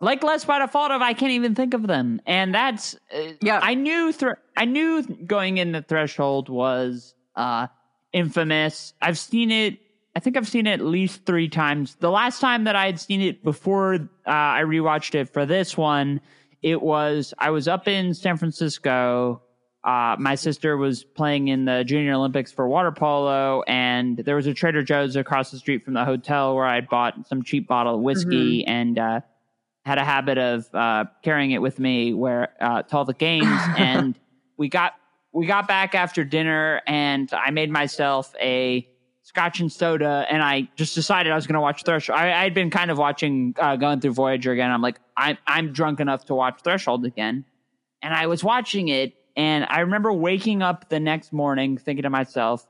like less by default of I can't even think of them, and that's uh, yeah. I knew thr- I knew going in the Threshold was uh, infamous. I've seen it. I think I've seen it at least three times. The last time that I had seen it before uh, I rewatched it for this one, it was, I was up in San Francisco. Uh, my sister was playing in the Junior Olympics for water polo, and there was a Trader Joe's across the street from the hotel where I had bought some cheap bottle of whiskey mm-hmm. and uh, had a habit of uh, carrying it with me where uh, to all the games. And we got we got back after dinner, and I made myself a Scotch and soda, and I just decided I was going to watch Threshold. I had been kind of watching, uh, going through Voyager again. I'm like, I'm I'm drunk enough to watch Threshold again, and I was watching it, and I remember waking up the next morning thinking to myself,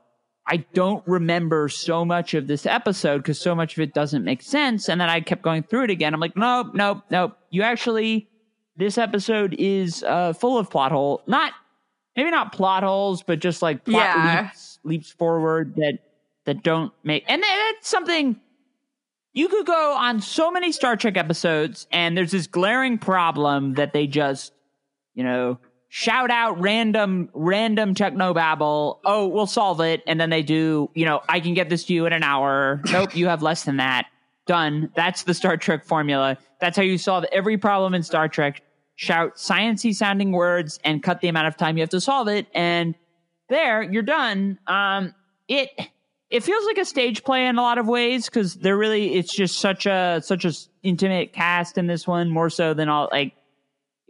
I don't remember so much of this episode because so much of it doesn't make sense. And then I kept going through it again. I'm like, nope, nope, nope. You actually, this episode is uh, full of plot holes. Not maybe not plot holes, but just like plot yeah. leaps, leaps forward that. That don't make, and that's something you could go on so many Star Trek episodes, and there's this glaring problem that they just, you know, shout out random, random technobabble. Oh, we'll solve it, and then they do. You know, I can get this to you in an hour. Nope, you have less than that. Done. That's the Star Trek formula. That's how you solve every problem in Star Trek. shout science-y sounding words and cut the amount of time you have to solve it. And there, you're done. Um, it it feels like a stage play in a lot of ways because they're really, it's just such a such a intimate cast in this one, more so than all, like,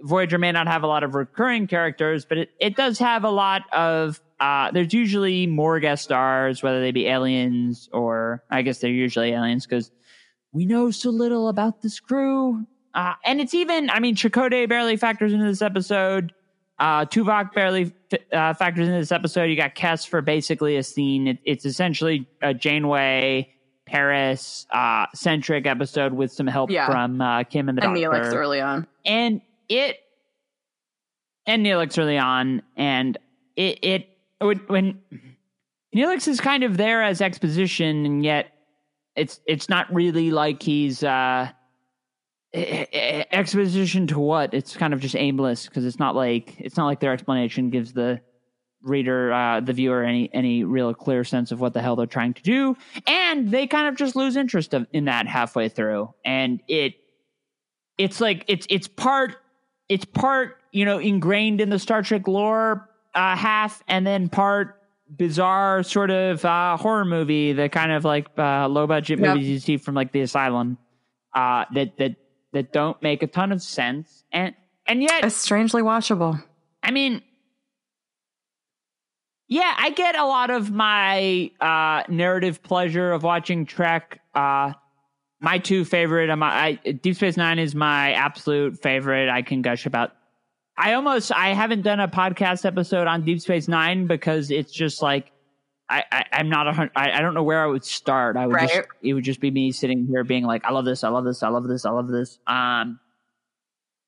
Voyager may not have a lot of recurring characters, but it, it does have a lot of, uh, there's usually more guest stars, whether they be aliens or, I guess they're usually aliens because we know so little about this crew. Uh, and it's even, I mean, Chakotay barely factors into this episode. Uh, Tuvok barely uh, factors into this episode. You got Kes for basically a scene. It, it's essentially a Janeway, Paris, uh, centric episode with some help yeah. from uh, Kim and the and Doctor. And Neelix early on. And it, and Neelix early on. And it, it when, when Neelix is kind of there as exposition, and yet it's, it's not really like he's, uh, exposition to what? It's kind of just aimless because it's not like it's not like their explanation gives the reader, uh, the viewer, any any real clear sense of what the hell they're trying to do, and they kind of just lose interest of, in that halfway through. And it it's like it's it's part it's part you know ingrained in the Star Trek lore uh, half, and then part bizarre sort of uh, horror movie, the kind of like uh, low budget movies yep. you see from like the Asylum uh, that that. that don't make a ton of sense, and and yet it's strangely watchable. I mean, yeah, I get a lot of my uh, narrative pleasure of watching Trek. Uh, my two favorite, my I, Deep Space Nine is my absolute favorite. I can gush about. I almost I haven't done a podcast episode on Deep Space Nine because it's just like I, I I'm not a I, I don't know where I would start. I would right. just, it would just be me sitting here being like, I love this, I love this, I love this, I love this. Um,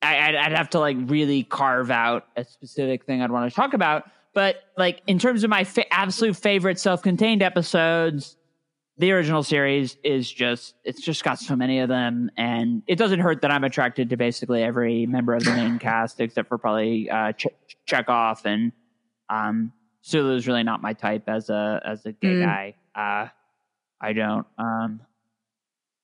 I I'd, I'd have to like really carve out a specific thing I'd want to talk about. But like in terms of my fa- absolute favorite self-contained episodes, the original series is just it's just got so many of them, and it doesn't hurt that I'm attracted to basically every member of the main cast except for probably uh, Ch- Chekhov and um. Sulu's really not my type as a as a gay mm. guy. Uh, I don't. Um,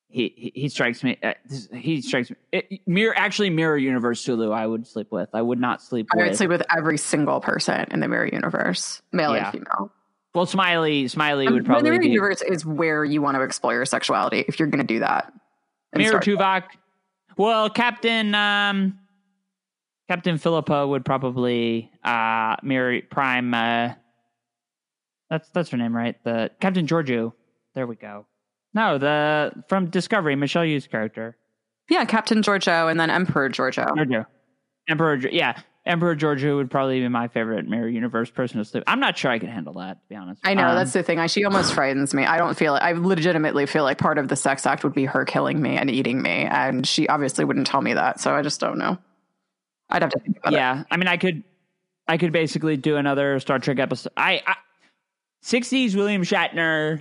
he, he he strikes me. Uh, this, he strikes me. It, mirror actually mirror universe Sulu. I would sleep with. I would not sleep. I with. I would sleep with every single person in the mirror universe, male yeah. and female. Well, Smiley Smiley um, would probably. The mirror be, universe is where you want to explore your sexuality if you're going to do that. Mirror Tuvok. Well, Captain. Um, Captain Philippa would probably uh, mirror Prime. Uh, that's that's her name, right? The Captain Georgiou. There we go. No, the from Discovery, Michelle Yeoh's character. Yeah, Captain Georgiou, and then Emperor Georgiou. Georgiou. Emperor, yeah, Emperor Georgiou would probably be my favorite mirror universe person to sleep. I'm not sure I could handle that, to be honest. I know um, that's the thing. I, she almost frightens me. I don't feel. I legitimately feel like part of the sex act would be her killing me and eating me, and she obviously wouldn't tell me that. So I just don't know. I'd have to think about yeah. it. Yeah, I mean, I could, I could basically do another Star Trek episode. I, I sixties William Shatner,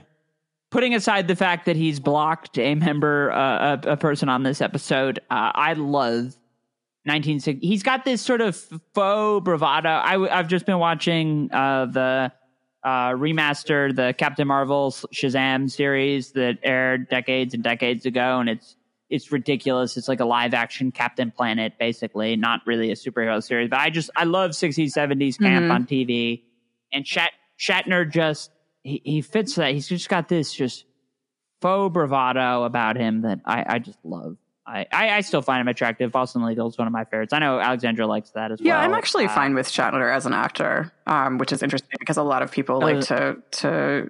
putting aside the fact that he's blocked a member, uh, a, a person on this episode. Uh, I love nineteen sixty. He's got this sort of faux bravado. I, I've just been watching uh, the uh, remaster, the Captain Marvel Shazam series that aired decades and decades ago, and it's. It's ridiculous. It's like a live action Captain Planet, basically, not really a superhero series. But I just, I love sixties, seventies camp mm-hmm. on T V. And Shat- Shatner just, he, he fits that. He's just got this just faux bravado about him that I, I just love. I, I, I still find him attractive. Boston Legal is one of my favorites. I know Alexandra likes that as yeah, well. Yeah, I'm actually uh, fine with Shatner as an actor, um, which is interesting because a lot of people like was, to to. to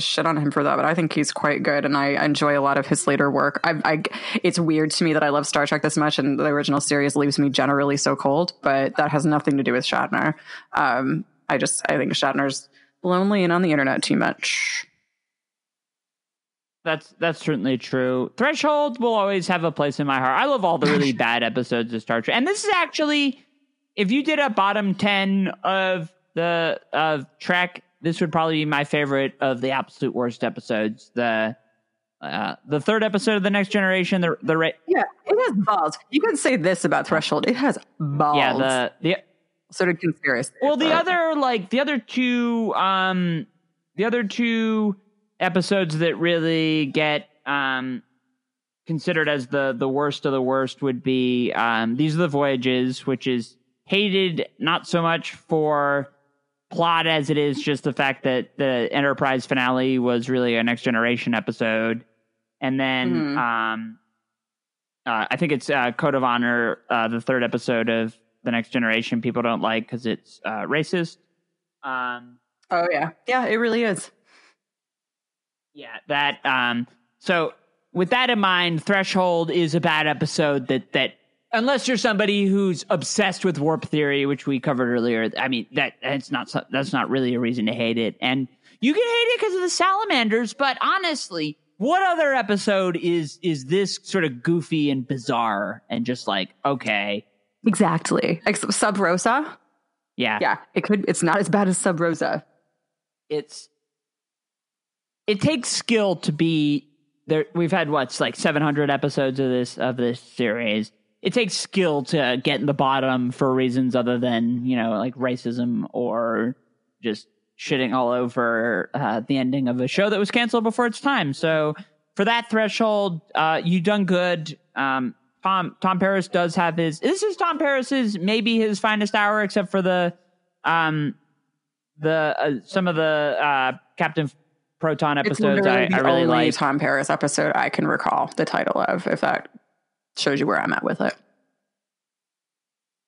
shit on him for that, but I think he's quite good, and I enjoy a lot of his later work. I, I, it's weird to me that I love Star Trek this much, and the original series leaves me generally so cold, but that has nothing to do with Shatner. Um, I just, I think Shatner's lonely and on the internet too much. That's that's certainly true. Threshold will always have a place in my heart. I love all the really bad episodes of Star Trek, and this is actually, if you did a bottom ten of the of Trek, this would probably be my favorite of the absolute worst episodes. The uh, the third episode of The Next Generation. The the ra- yeah, it has balls. You can say this about Threshold. It has balls. Yeah, the, the sort of conspiracy. Well, the but. other like the other two um the other two episodes that really get um considered as the the worst of the worst would be um, These Are the Voyages, which is hated not so much for plot as it is just the fact that the Enterprise finale was really a Next Generation episode. And then mm-hmm. um, uh, I think it's uh, Code of Honor, uh, the third episode of the Next Generation, people don't like because it's uh, racist. Um, oh, yeah. Yeah, it really is. Yeah, that. Um, so with that in mind, Threshold is a bad episode that that. Unless you're somebody who's obsessed with warp theory, which we covered earlier, I mean that that's not that's not really a reason to hate it, and you can hate it because of the salamanders. But honestly, what other episode is is this sort of goofy and bizarre and just like okay, exactly? Except Sub Rosa, yeah, yeah, it could. It's not as bad as Sub Rosa. It's it takes skill to be there. We've had what's like seven hundred episodes of this of this series. It takes skill to get in the bottom for reasons other than, you know, like racism or just shitting all over uh, the ending of a show that was canceled before its time. So for that, Threshold, uh, you done good. Um, Tom Tom Paris does have his. This is Tom Paris's maybe his finest hour, except for the um the uh, some of the uh, Captain Proton episodes. It's literally the I, I really only like Tom Paris episode I can recall the title of, if that shows you where I'm at with it.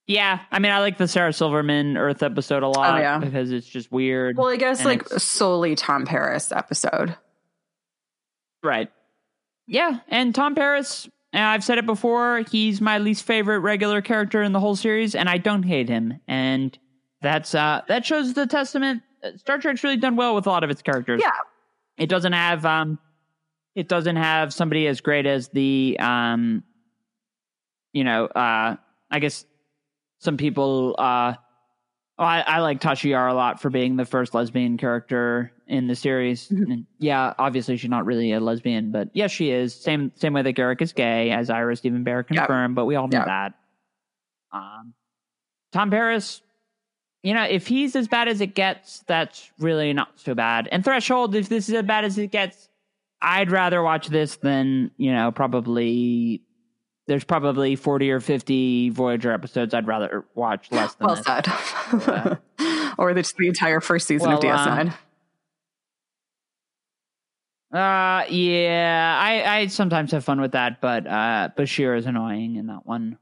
Yeah, I mean, I like the Sarah Silverman Earth episode a lot. Oh, yeah. Because it's just weird. Well, I guess like it's solely Tom Paris episode. Right. Yeah, and Tom Paris, and I've said it before, he's my least favorite regular character in the whole series, and I don't hate him. And that's uh, that shows the testament. Star Trek's really done well with a lot of its characters. Yeah. It doesn't have um, it doesn't have somebody as great as the um. You know, uh, I guess some people, uh, oh, I, I like Tasha Yar a lot for being the first lesbian character in the series. Mm-hmm. And yeah, obviously she's not really a lesbian, but yes, yeah, she is. Same same way that Garrick is gay, as Ira Stephen Bear confirmed, yep. But we all know yep. that. Um, Tom Paris, you know, if he's as bad as it gets, that's really not so bad. And Threshold, if this is as bad as it gets, I'd rather watch this than, you know, probably... There's probably forty or fifty Voyager episodes I'd rather watch less than well this. Said. Yeah. Or the, the entire first season well, of D S nine. Um, uh, yeah, I, I sometimes have fun with that, but uh, Bashir is annoying in that one.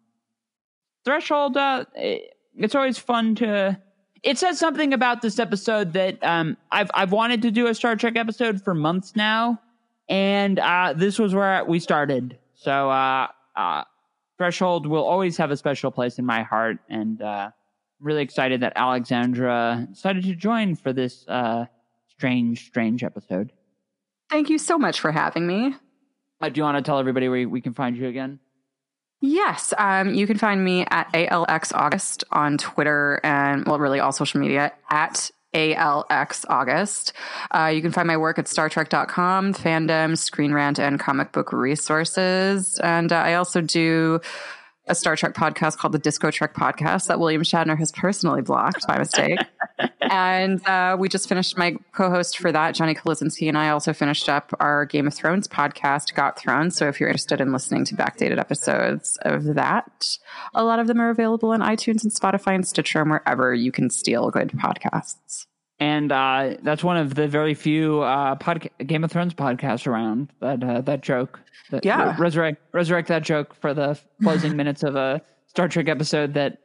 Threshold, uh, it's always fun to... It says something about this episode that um, I've I've wanted to do a Star Trek episode for months now, and uh, this was where we started. So... Uh, Uh, Threshold will always have a special place in my heart, and uh, I'm really excited that Alexandra decided to join for this uh, strange, strange episode. Thank you so much for having me. Uh, do you want to tell everybody where we can find you again? Yes, um, you can find me at A L X August on Twitter and, well, really all social media, at A L X August. Uh, you can find my work at Star Trek dot com, fandom, Screen Rant, and comic book resources. And uh, I also do a Star Trek podcast called the Disco Trek Podcast that William Shatner has personally blocked by mistake. And uh, we just finished, my co-host for that, Johnny Kolizinski, and I also finished up our Game of Thrones podcast, Got Thrones. So if you're interested in listening to backdated episodes of that, a lot of them are available on iTunes and Spotify and Stitcher and wherever you can steal good podcasts. And uh, that's one of the very few uh, podca- Game of Thrones podcasts around, that uh, that joke. That, yeah. Uh, resurrect, resurrect that joke for the closing minutes of a Star Trek episode that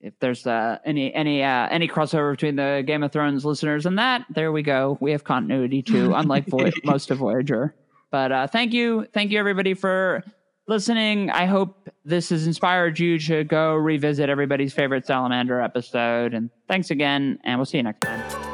if there's uh, any any uh, any crossover between the Game of Thrones listeners and that, there we go. We have continuity too, unlike Voy- most of Voyager. But uh, thank you. Thank you, everybody, for listening. I hope this has inspired you to go revisit everybody's favorite salamander episode. And thanks again, and we'll see you next time.